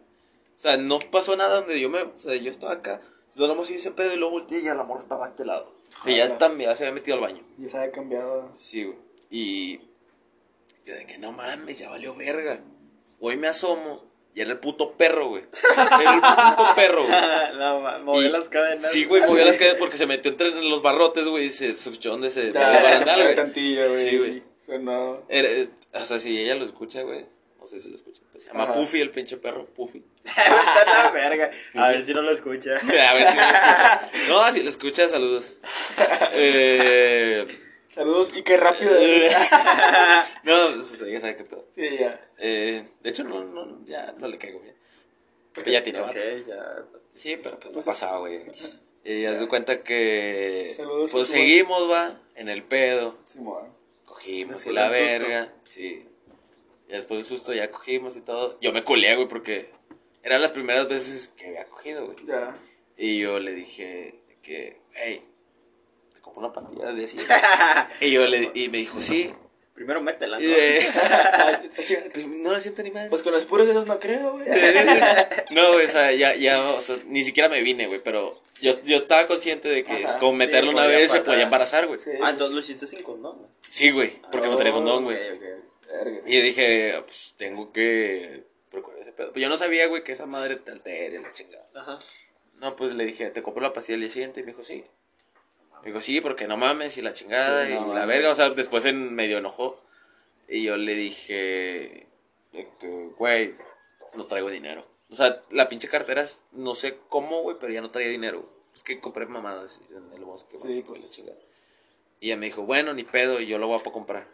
O sea, no pasó nada donde yo me... O sea, yo estaba acá. Yo nomás hice ese pedo y luego volteé y ya la morra estaba a este lado. O sea, ah, ya claro. También ya se había metido al baño. Ya se había cambiado. Sí, güey. Y yo de que no mames, ya valió verga. Hoy me asomo y era el puto perro, güey. Era el puto perro, güey. No, movió las cadenas. Sí, güey, movió las cadenas porque se metió entre los barrotes, güey. Y se escuchó donde se... Dale, tantillo, güey. Sí, güey. Sonó. Era, o sea, si ella lo escucha, güey. No sé si lo escucha. Se llama ajá. Puffy, el pinche perro. Puffy. Está la verga. A ver si no lo escucha. A ver si no lo escucha. No, si lo escucha, saludos. Eh... Saludos, Kike, rápido. No, ya sabe qué pedo. Sí, ya. Eh, de hecho, no, no, ya no le caigo bien. Porque ya tiene vato. Okay, ya. Sí, pero pues no pasaba, güey. Y haz de cuenta que... Saludos. Pues seguimos, va, en el pedo. Sí, bueno. Cogimos y la verga. Sí. Y después del susto ya cogimos y todo. Yo me culé, güey, porque eran las primeras veces que había cogido, güey. Ya. Y yo le dije que, hey... Como una pastilla de así. Y yo le y me dijo, sí. Primero métela, ¿no? No la siento ni madre. Pues con los puros esos no creo, güey. No, güey, o sea, ya, ya, o sea, ni siquiera me vine, güey, pero yo, yo estaba consciente de que ajá, con meterlo sí, una vez pasar. Se podía embarazar, güey. Sí. Ah, entonces lo hiciste sin condón, güey. Sí, güey, porque oh, no tenía condón, güey. Okay, okay. Y dije, pues tengo que procurar ese pedo. Pues yo no sabía, güey, que esa madre te altere la chingada. Ajá. No, pues le dije, te compro la pastilla el día siguiente y me dijo, sí. Digo, sí, porque no mames, y la chingada, sí, no, y la mames. Verga, o sea, después se medio enojó. Y yo le dije, güey, no traigo dinero. O sea, la pinche cartera, no sé cómo, güey, pero ya no traía dinero. Es que compré mamadas en el Bosque Mágico, sí, pues. Y la chingada. Y ella me dijo, bueno, ni pedo, y yo lo voy a comprar.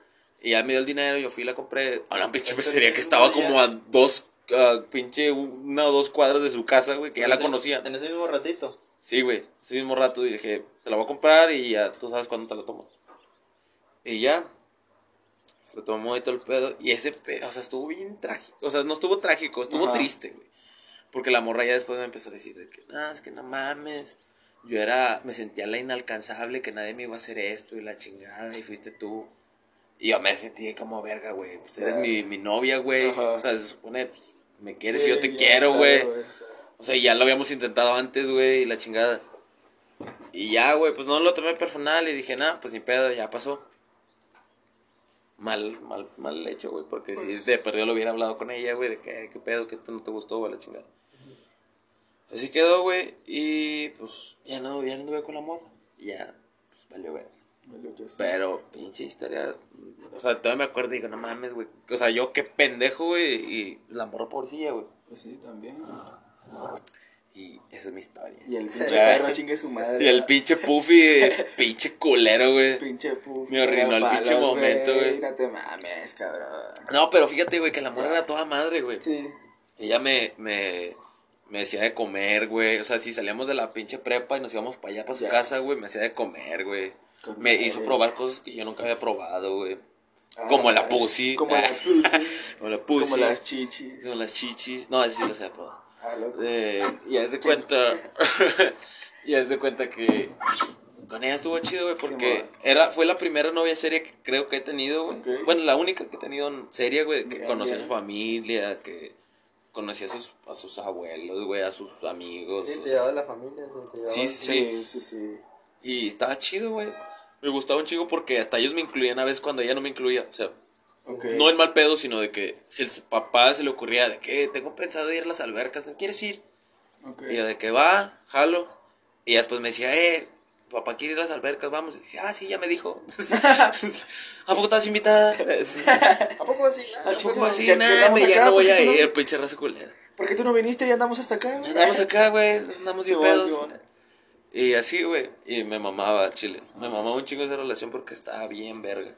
Y ella me dio el dinero, yo fui y la compré a una pinche pizzería que estaba como a dos, uh, pinche, una o dos cuadras de su casa, güey, que ya la conocía. En ese mismo ratito. Sí, güey, ese mismo rato dije, te la voy a comprar y ya tú sabes cuándo te la tomo. Y ya, lo tomó y todo el pedo. Y ese pedo, o sea, estuvo bien trágico. O sea, no estuvo trágico, estuvo ajá. Triste, güey. Porque la morra ya después me empezó a decir, de que, no, es que no mames. Yo era, me sentía la inalcanzable, que nadie me iba a hacer esto y la chingada, y fuiste tú. Y yo me sentí como verga, güey. Pues eres yeah. mi, mi novia, güey. O sea, se supone, pues, me quieres sí, y yo te quiero, güey. O sea, ya lo habíamos intentado antes, güey, y la chingada. Y ya, güey, pues no lo tomé personal y dije, nah, pues ni pedo, ya pasó. Mal, mal, mal hecho, güey, porque pues... si de perdido lo hubiera hablado con ella, güey, de que, qué pedo, que tú no te gustó, güey, la chingada. Uh-huh. Así quedó, güey, y pues ya no, ya no anduve con la morra. Ya, pues valió, güey. Pero, pinche historia, o sea, todavía me acuerdo y digo, no mames, güey. O sea, yo qué pendejo, güey, y la morra pobrecilla, güey. Pues sí, también, ah. Y esa es mi historia. Y el pinche perro chingue su madre. Y el pinche Puffy, pinche culero, güey. Pinche Puffy. Me arruinó el pinche momento, güey. No te mames, cabrón. No, pero fíjate, güey, que la morra era toda madre, güey. Sí. Ella me, me, me decía de comer, güey. O sea, si salíamos de la pinche prepa y nos íbamos para allá, para su casa, güey, me hacía de comer, güey. Me hizo probar cosas que yo nunca había probado, güey. Como la pussy. Como la pussy. Como la pussy. Como las chichis. Como las chichis. No, así las había probado. Eh, y haz de cuenta y haz de cuenta que con ella estuvo chido, güey, porque era, fue la primera novia seria que creo que he tenido, güey. Okay. Bueno, la única que he tenido seria, güey, que conocía a su familia, que conocía a sus, a sus abuelos, güey, a sus amigos. Sí, te llevaba la familia, te llevaba. Sí, sí, sí, sí. Y estaba chido, güey. Me gustaba un chico porque hasta ellos me incluían a veces cuando ella no me incluía, o sea. Okay. No en mal pedo, sino de que si el papá se le ocurría de que tengo pensado ir a las albercas, ¿no quieres ir? Okay. Y yo de que va, jalo. Y después me decía, eh, papá quiere ir a las albercas, vamos. Y dije, ah, sí, ya me dijo. ¿A poco estás invitada? Sí. ¿A poco así? ¿A poco así? Ya, nada, ya acá, no voy a ir, no... pinche raza culera. ¿Por qué tú no viniste y andamos hasta acá? Andamos acá, güey, andamos de sí, pedos. Sí, bueno. Y así, güey, y me mamaba Chile. Me mamaba un chingo esa relación porque estaba bien verga.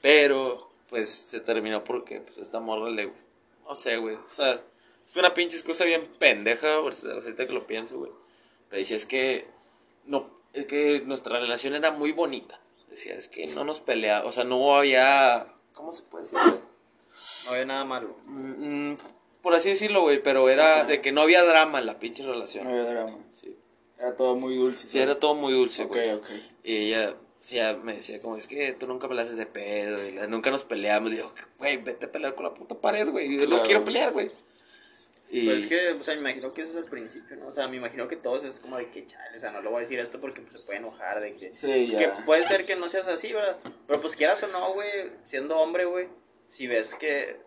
Pero, pues, se terminó porque, pues, esta morra le... No sé, güey, o sea, fue una pinche excusa bien pendeja, por ahorita que lo pienso, güey. Pero decía, es que, no, es que nuestra relación era muy bonita. Decía, es que no nos peleaba, o sea, no había... ¿Cómo se puede decir, güey? No había nada malo. Mm, mm, por así decirlo, güey, pero era de que no había drama en la pinche relación. No había drama. Sí. Era todo muy dulce. Sí, era todo muy dulce, güey. Ok, ok. Y ella, sí, ella me decía como, es que tú nunca me la haces de pedo, y la, nunca nos peleamos. Y yo, güey, vete a pelear con la puta pared, güey. Yo claro, no quiero pelear, güey. Y... Pero es que, o sea, me imagino que eso es el principio, ¿no? O sea, me imagino que todos es como de que, chale, o sea, no le voy a decir esto porque pues, se puede enojar. De que, sí, ya. Que puede ser que no seas así, ¿verdad? Pero pues quieras o no, güey, siendo hombre, güey, si ves que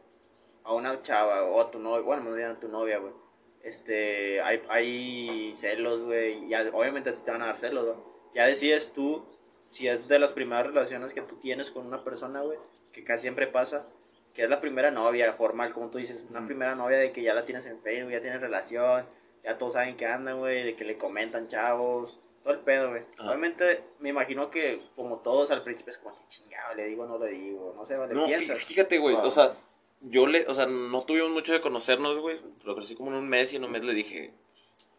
a una chava o a tu novia, bueno, me digan a tu novia, güey, este, hay, hay celos, güey, ya obviamente te van a dar celos, güey. Ya decides tú, si es de las primeras relaciones que tú tienes con una persona, güey, que casi siempre pasa, que es la primera novia formal, como tú dices, una mm. primera novia de que ya la tienes en Facebook, ya tienes relación, ya todos saben que andan, güey, de que le comentan chavos, todo el pedo, güey. Ah. Obviamente, me imagino que como todos al principio es como, que chingado, le digo, no le digo, no sé, vale, no, piensas. Fíjate, güey, wow. O sea, yo le, o sea, no tuvimos mucho de conocernos, güey, lo crecí como en un mes y en un mes le dije,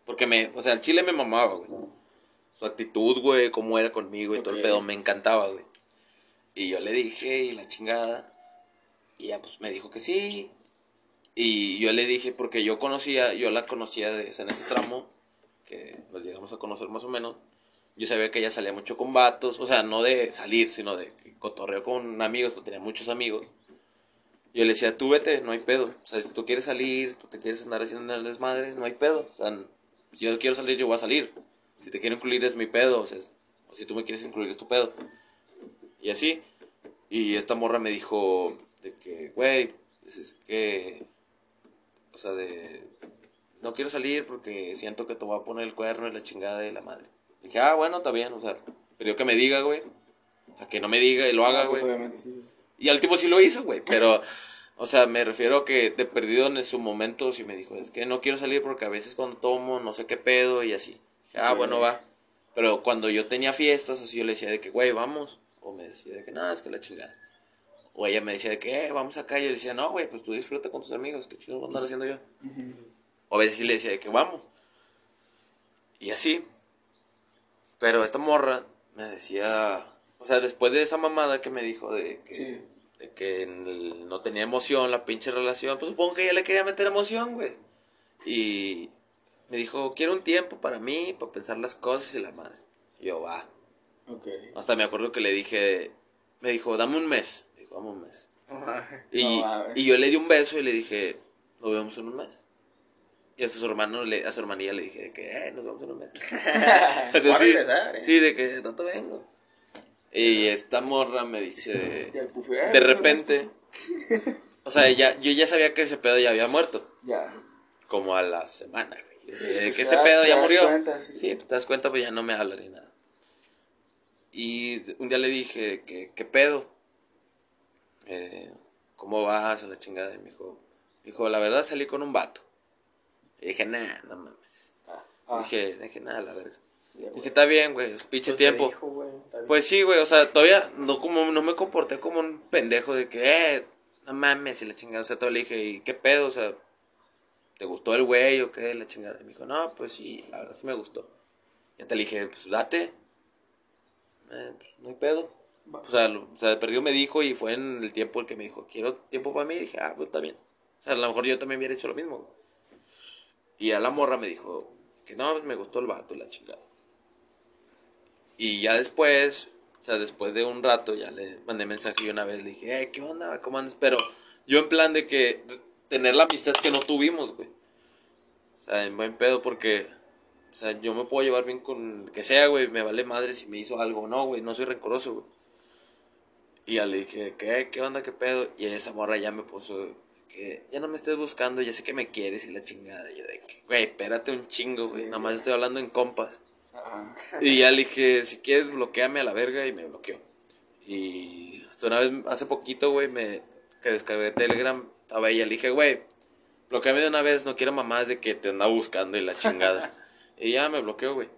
porque me, o sea, el chile me mamaba, güey, su actitud, güey, cómo era conmigo y okay. todo el pedo, me encantaba, güey. Y yo le dije, y la chingada... Y ella pues me dijo que sí. Y yo le dije, porque yo conocía, yo la conocía de, o sea, en ese tramo, que nos llegamos a conocer más o menos. Yo sabía que ella salía mucho con vatos, o sea, no de salir, sino de cotorreo con amigos, porque tenía muchos amigos. Yo le decía, tú vete, no hay pedo. O sea, si tú quieres salir, tú te quieres andar haciendo el desmadre, no hay pedo. O sea, si yo quiero salir, yo voy a salir. Si te quiero incluir, es mi pedo. O sea, o si tú me quieres incluir, es tu pedo. Y así. Y esta morra me dijo... De que, güey, es que, o sea, de, no quiero salir porque siento que te voy a poner el cuerno y la chingada de la madre. Y dije, ah, bueno, está bien, o sea, pero yo que me diga, güey, a que no me diga y lo haga, güey. Sí. Y al tipo sí lo hizo, güey, pero, o sea, me refiero a que de perdido en su momento sí me dijo, es que no quiero salir porque a veces cuando tomo no sé qué pedo y así. Dije, ah, sí, bueno, güey. Va. Pero cuando yo tenía fiestas, así yo le decía de que, güey, vamos. O me decía de que, nada, es que la chingada. O ella me decía de que eh, vamos acá. Y yo le decía, no, güey, pues tú disfruta con tus amigos. ¿Qué chicos voy a andar haciendo yo? Uh-huh. O a veces sí le decía de que vamos. Y así. Pero esta morra me decía... O sea, después de esa mamada que me dijo de que, sí. de que el, no tenía emoción la pinche relación. Pues supongo que ella le quería meter emoción, güey. Y me dijo, quiero un tiempo para mí, para pensar las cosas y la madre. Y yo, va. Okay. Hasta me acuerdo que le dije... Me dijo, dame un mes. Vamos un mes. Y, no, y yo le di un beso y le dije, nos vemos en un mes. Y a su hermano, le, a su hermanilla le dije, de que eh, nos vemos en un mes. O sea, sí, regresar, eh. sí, de que no te vengo. Y esta morra me dice, de repente, o sea, ya, yo ya sabía que ese pedo ya había muerto. Ya. Como a la semana, güey. Sí, de pues que este das, pedo ya murió. Cuenta, sí. sí, te das cuenta, pues ya no me habla ni nada. Y un día le dije, ¿qué, qué pedo? Eh, ¿Cómo vas a la chingada? Y me dijo, me dijo, la verdad salí con un vato. Y dije, nah, no mames. Ah, ah. Dije, dije, nah, la verga. Sí, dije, está bien, güey, pinche tiempo. Dijo, güey, pues sí, güey, o sea, todavía no, como, no me comporté como un pendejo de que, eh, no mames, y la chingada. O sea, todo le dije, ¿y qué pedo? O sea, ¿te gustó el güey o qué? La chingada. Y me dijo, no, pues sí, la verdad sí me gustó. Y hasta le dije, pues date. Eh, pues, no hay pedo. O sea, lo, o sea, perdió me dijo y fue en el tiempo el que me dijo, quiero tiempo para mí. Y dije, ah, pues está bien. O sea, a lo mejor yo también hubiera hecho lo mismo. Y a la morra me dijo que no, me gustó el vato, la chingada. Y ya después, o sea, después de un rato ya le mandé mensaje y una vez le dije, eh, ¿qué onda? ¿Cómo andas? Pero yo en plan de que tener la amistad que no tuvimos, güey. O sea, en buen pedo porque... O sea, yo me puedo llevar bien con que sea, güey. Me vale madre si me hizo algo o no, güey. No soy rencoroso, güey. Y ya le dije, ¿qué? ¿Qué onda? ¿Qué pedo? Y esa morra ya me puso, que ya no me estés buscando, ya sé que me quieres y la chingada. Y yo de que, güey, espérate un chingo, güey. Sí, nada más estoy hablando en compas. Y ya le dije, si quieres bloqueame a la verga, y me bloqueó. Y hasta una vez, hace poquito, güey, me que descargué Telegram, estaba ella, le dije, güey, bloqueame de una vez, no quiero mamás de que te andaba buscando y la chingada. Y ya me bloqueó, güey.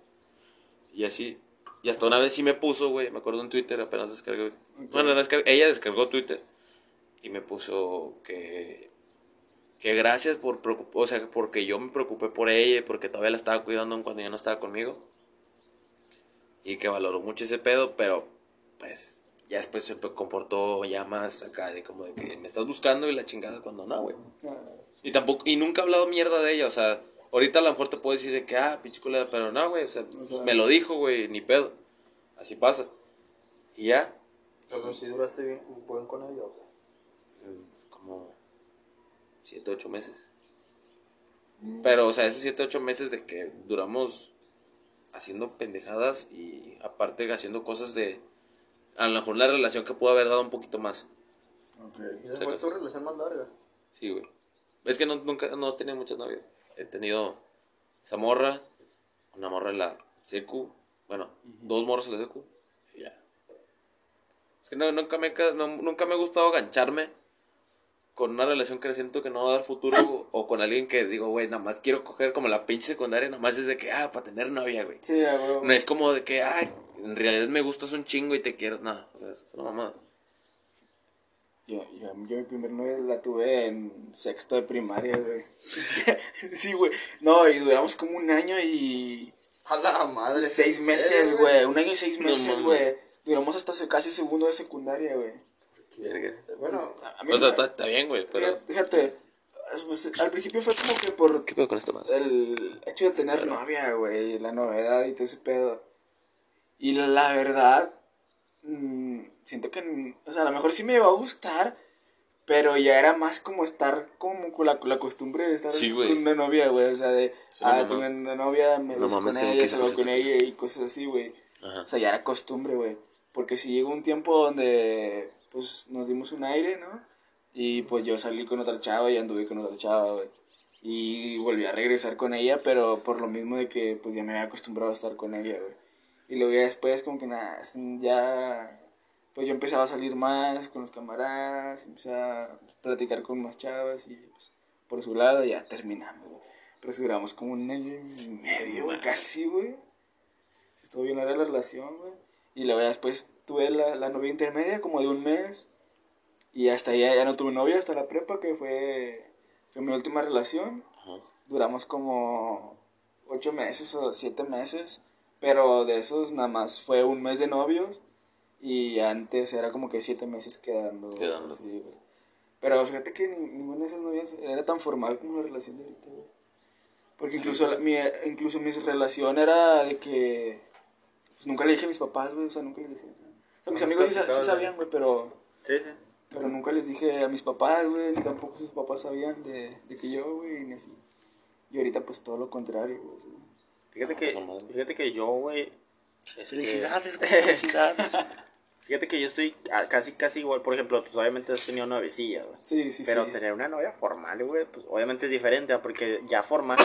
Y así, y hasta una vez sí me puso, güey, me acuerdo en Twitter, apenas descargué. Okay. Bueno, descarg- ella descargó Twitter y me puso que... Que gracias por preocup- o sea, porque yo me preocupé por ella, porque todavía la estaba cuidando cuando ella no estaba conmigo. Y que valoró mucho ese pedo, pero pues ya después se comportó ya más acá de como de que me estás buscando y la chingada cuando no, güey. Y tampoco, y nunca he hablado mierda de ella, o sea, ahorita a lo mejor te puedo decir de que ah, pinche culera, pero no, güey, o sea, o sea, me lo dijo, güey, ni pedo. Así pasa. Y ya. Pero si duraste bien, buen con ella, o sea. Como siete, ocho meses. Pero, o sea, esos siete, ocho meses de que duramos haciendo pendejadas y aparte haciendo cosas de... A lo mejor la relación que pudo haber dado un poquito más. Okay. ¿Y esa fue tu relación más larga? Sí, güey. Es que no, nunca, no he tenido muchas novias. He tenido esa morra, una morra en la secu, bueno, uh-huh. dos morras en la secu y ya. Es que no, nunca, me, no, nunca me ha gustado gancharme con una relación que siento que no va a dar futuro, o con alguien que digo, güey, nada más quiero coger como la pinche secundaria, nada más es de que, ah, para tener novia, güey. Sí, güey. No es como de que, ay, en realidad me gustas un chingo y te quiero, nada, o sea, es una mamada. Yo, yo, yo mi primer novia la tuve en sexto de primaria, güey. Sí, güey. No, y duramos como un año y... A la madre. Seis meses, güey. Un año y seis meses, güey. No, duramos hasta casi segundo de secundaria, güey. Verga. Bueno, a mí o sea, está bien, güey, pero... Fíjate, pues, al principio fue como que por... ¿Qué pedo con esto, madre? El hecho de tener claro. novia, güey, la novedad y todo ese pedo. Y la, la verdad, mmm, siento que... O sea, a lo mejor sí me iba a gustar, pero ya era más como estar como con la, con la costumbre de estar sí, con una novia, güey. O sea, de, sí, ah, no, tengo una novia, me no, mamá, con ella, salgo con ella y cosas así, güey. O sea, ya era costumbre, güey. Porque si llegó un tiempo donde... Pues nos dimos un aire, ¿no? Y pues yo salí con otra chava y anduve con otra chava, güey. Y volví a regresar con ella, pero por lo mismo de que pues ya me había acostumbrado a estar con ella, güey. Y luego ya después como que nada, ya... Pues yo empezaba a salir más con los camaradas, empezaba a platicar con más chavas y pues por su lado ya terminamos, güey. Pero duramos como un año y medio, güey, casi, güey. Estuvo bien ahora la relación, güey. Y luego ya después... Tuve la, la novia intermedia como de un mes. Y hasta ya, ya no tuve novia hasta la prepa, que fue, fue mi última relación. Ajá. Duramos como ocho meses o siete meses. Pero de esos nada más fue un mes de novios. Y antes era como que siete meses quedando. Quedando. Así, güey. Pero fíjate que ni, ninguna de esas novias era tan formal como la relación de ahorita, güey. Porque incluso, la, mi, incluso mi relación era de que... Pues nunca le dije a mis papás, güey. O sea, nunca les decía nada. Mis amigos sí, sí sabían, güey, pero... Sí, sí. Pero nunca les dije a mis papás, güey, ni tampoco sus papás sabían de, de que yo, güey, ni así. Y ahorita, pues, todo lo contrario, güey. ¿Sí? Fíjate, ah, que, fíjate que yo, güey... Felicidades, güey, felicidades. Fíjate que yo estoy casi, casi igual. Por ejemplo, pues, obviamente has tenido noviecilla, güey. Sí, sí, pero sí. Pero tener una novia formal, güey, pues, obviamente es diferente, ¿no? Porque ya formal,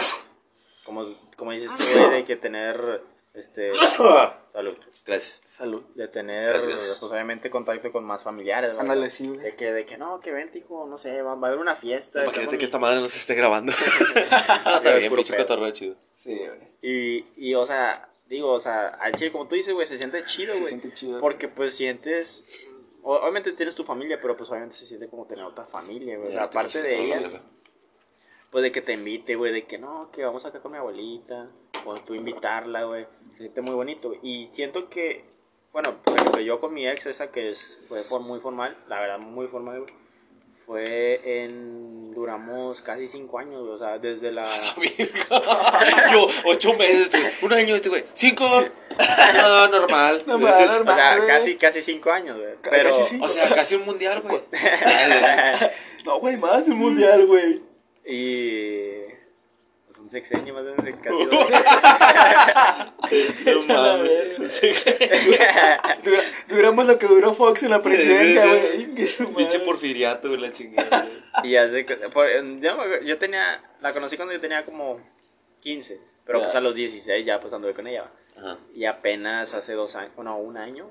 como, como dices tú, güey, de que tener... Este, salud. Gracias. Salud. De tener, pues, obviamente, contacto con más familiares. Ándale, sí, güey. De que, de que no, que vente, hijo, no sé, va, va a haber una fiesta. Imagínate que, que esta madre nos esté grabando. Pero bien, pinche cotorreo chido. Sí, güey. Y, y, o sea, digo, o sea, al chile, como tú dices, güey, se siente chido, güey. Se siente chido. Porque, pues, sientes. Obviamente tienes tu familia, pero, pues, obviamente se siente como tener otra familia, güey. Yeah, aparte de ella. Familia, pues, de que te invite, güey, de que no, que vamos acá con mi abuelita. O tú invitarla, güey, se siente muy bonito, wey. Y siento que, bueno, por ejemplo, yo con mi ex, esa que es, fue por muy formal, la verdad, muy formal, güey, fue en, duramos casi cinco años, wey, o sea, desde la... Yo, ocho meses, tú, un año, este güey, cinco, no, normal. normal, Entonces, normal o sea, wey. casi, casi cinco años, güey, pero... O sea, casi un mundial, güey. No, güey, más un mundial, güey. Y... Un sexenio más o menos, casi dos. No mames. Un sexenio. Dura, duramos lo que duró Fox en la presidencia, güey. Pinche porfiriato, güey, la chingada. Y hace. Por, yo, yo tenía. La conocí cuando yo tenía como quince. Pero yeah. Pues a los dieciséis ya pues anduve con ella. Ajá. Y apenas hace dos años, no, un año,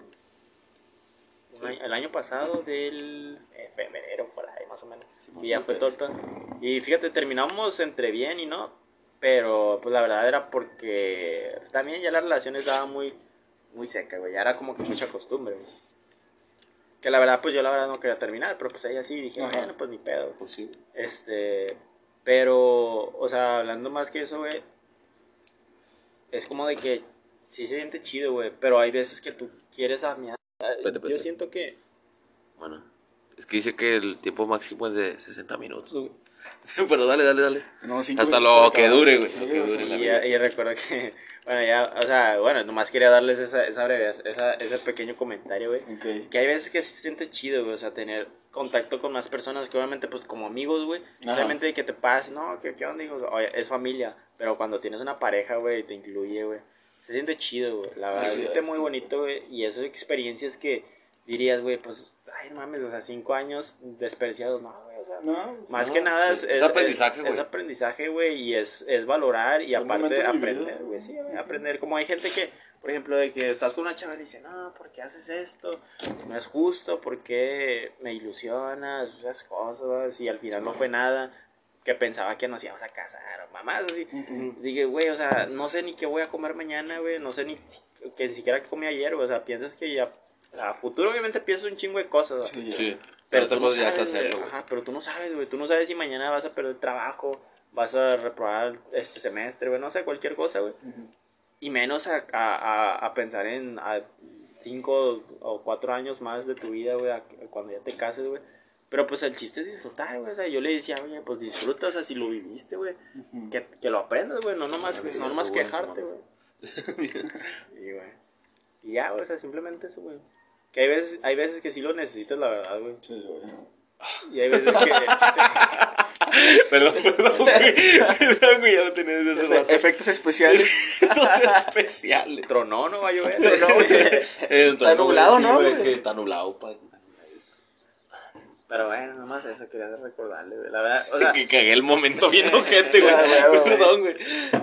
un sí. año el año pasado del eh, febrero, por ahí más o menos, sí, y ya fue todo, todo. Y fíjate, terminamos entre bien y no, pero pues la verdad era porque también ya las relaciones estaban muy, muy secas, güey, ya era como que mucha costumbre, güey. Que la verdad, pues yo la verdad no quería terminar, pero pues ella sí, dije, ajá, bueno, pues ni pedo, güey. Pues sí. Este, pero, o sea, hablando más que eso, güey, es como de que sí se siente chido, güey, pero hay veces que tú quieres a mi... Pete, pete. Yo siento que... Bueno, es que dice que el tiempo máximo es de sesenta minutos, güey. Pero dale, dale, dale. No, hasta lo que dure, güey. Sí, lo que dure, y, ya, y recuerdo que... Bueno, ya, o sea, bueno, nomás quería darles esa, esa breve, esa, ese pequeño comentario, güey. Okay. Que hay veces que se siente chido, güey, o sea, tener contacto con más personas que obviamente, pues, como amigos, güey. Realmente que te pases, no, ¿qué, qué onda, hijos? Oye, es familia, pero cuando tienes una pareja, güey, te incluye, güey. Se siente chido, güey, la verdad, sí, se siente sí, muy sí, bonito, güey, y esas experiencias que dirías, güey, pues, ay, mames, o sea, cinco años desperdiciados, no, güey, o sea, no, más no, que nada sí, es, es aprendizaje, güey, es, es aprendizaje, güey, y es, es valorar y son aparte aprender, güey, sí, wey, aprender, como hay gente que, por ejemplo, de que estás con una chava y dice, no, ¿por qué haces esto? No es justo, ¿por qué me ilusionas? Esas cosas, y al final sí, no fue nada. Que pensaba que nos íbamos a casar, mamás, así. Uh-huh. Dije, güey, o sea, no sé ni qué voy a comer mañana, güey. No sé ni que ni siquiera qué comí ayer, güey. O sea, piensas que ya... A futuro, obviamente, piensas un chingo de cosas. Sí, güey, sí. Pero, pero tú no sabes, ya se hacerlo, güey. Ajá, pero tú no sabes, güey. Tú no sabes si mañana vas a perder trabajo, vas a reprobar este semestre, güey. No sé, cualquier cosa, güey. Uh-huh. Y menos a, a, a, a pensar en a cinco o cuatro años más de tu vida, güey. Cuando ya te cases, güey. Pero pues el chiste es disfrutar, güey, o sea, yo le decía, oye, pues disfruta, o sea, si lo viviste, güey, uh-huh, que, que lo aprendas, güey, no nomás, no nomás quejarte, güey. Y, güey, y ya, güey, o sea, simplemente eso, güey. Que hay veces, hay veces que sí lo necesitas, la verdad, güey. Sí, güey. Y hay veces que... Perdón, perdón, güey. Perdón, güey, ya lo tenés de ese rato. Efectos especiales. Efectos especiales. Tronó, no va a llover. Tronó, güey. Está nublado, ¿no? Es que está nublado, pa. Pero bueno, nomás eso quería recordarle, güey. La verdad, o sea... que cagué el momento bien ojete, güey. Perdón, güey.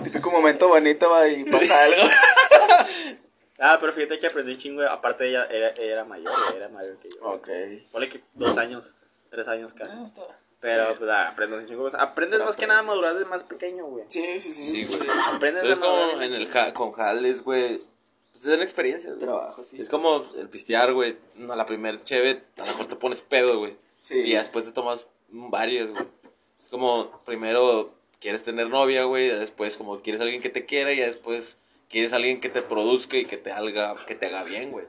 Típico momento bonito, va, y pasa algo. Ah, pero fíjate que aprendí chingo. Aparte, ella era, era mayor, era mayor que yo. Ok. Ponle que dos años, tres años casi. No, está... Pero, pues, ah, aprendes un chingo. Aprendes más que nada a madurar desde más pequeño, güey. Sí, sí, sí. Sí, güey. Aprendes pero es como en el ja- con jales, güey. Pues es una experiencia, güey. Trabajo, sí. Es como el pistear, güey. No, la primer cheve, a lo mejor te pones pedo, güey. Sí. Y después te tomas varios, güey. Es como, primero quieres tener novia, güey. Después como quieres alguien que te quiera. Y después quieres alguien que te produzca y que te haga, que te haga bien, güey.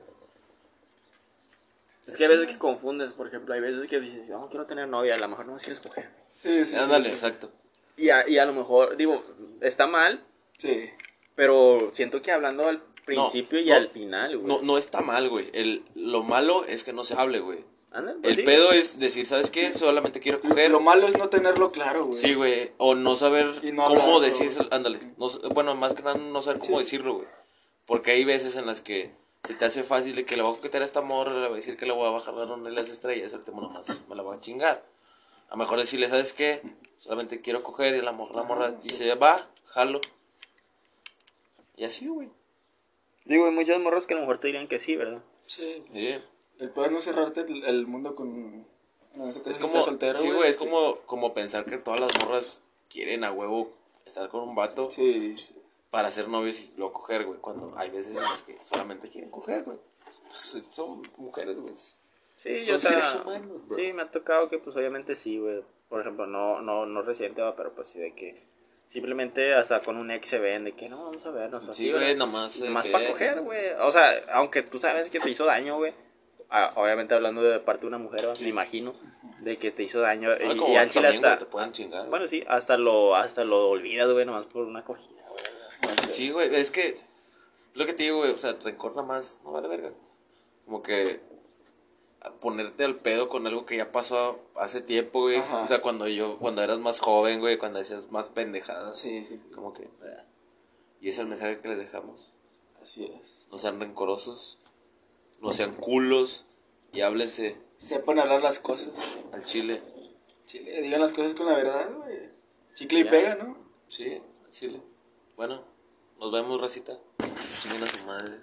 Es que hay veces que confundes, por ejemplo. Hay veces que dices, no, quiero tener novia. A lo mejor no quieres coger. Sí, sí, ándale, sí, exacto. Y a, y a lo mejor, digo, está mal. Sí. Pero siento que hablando al principio no, y no, al final, güey. No, no está mal, güey. El, lo malo es que no se hable, güey. Andale, pues el sí, pedo es decir, ¿sabes qué? Solamente quiero coger. Lo malo es no tenerlo claro, güey. Sí, güey. O no saber no cómo decirlo. Ándale. No, bueno, más que nada no saber cómo sí, decirlo, güey. Porque hay veces en las que se te hace fácil de que le voy a coquetear a esta morra, le voy a decir que le voy a bajar la ronda de las estrellas, ahorita nomás me la voy a chingar. A lo mejor decirle, ¿sabes qué? Solamente quiero coger y la morra, la morra dice, va, jalo. Y así, güey. Digo, hay muchas morras que a lo mejor te dirían que sí, ¿verdad? Sí. Sí. El poder no cerrarte el, el mundo con... No, eso que es como... Soltero, sí, güey, es que... como, como pensar que todas las morras quieren a huevo estar con un vato... Sí. Para ser novios y luego coger, güey. Cuando hay veces en las que solamente quieren coger, güey. Pues son mujeres, güey. Sí, son yo seres sea, humanos, bro. Sí, me ha tocado que pues obviamente sí, güey. Por ejemplo, no, no, no reciente, pero pues sí de que... Simplemente hasta con un ex se ven de que no, vamos a vernos así, sí, güey, nomás... Nomás para coger, güey. O sea, aunque tú sabes que te hizo daño, güey. Ah, obviamente hablando de parte de una mujer, sí, me imagino, de que te hizo daño. No, y, y al chile hasta... Te pueden chingar, bueno, sí, hasta lo, hasta lo olvidas, güey, nomás por una cogida, güey. Bueno, sí, güey, es que... Lo que te digo, güey, o sea, rencor nada más no vale verga. Como que... Ponerte al pedo con algo que ya pasó hace tiempo, güey. Ajá. O sea, cuando yo... Cuando eras más joven, güey, cuando hacías más pendejadas. Sí, sí, sí. Como que... Eh. Y ese es el mensaje que les dejamos. Así es. No sean rencorosos. No sean culos y háblense. Sepan hablar las cosas. Al chile. Chile, digan las cosas con la verdad, güey. Chicle y pega, ¿no? Sí, al chile. Bueno, nos vemos, racita. chinguen a su madre.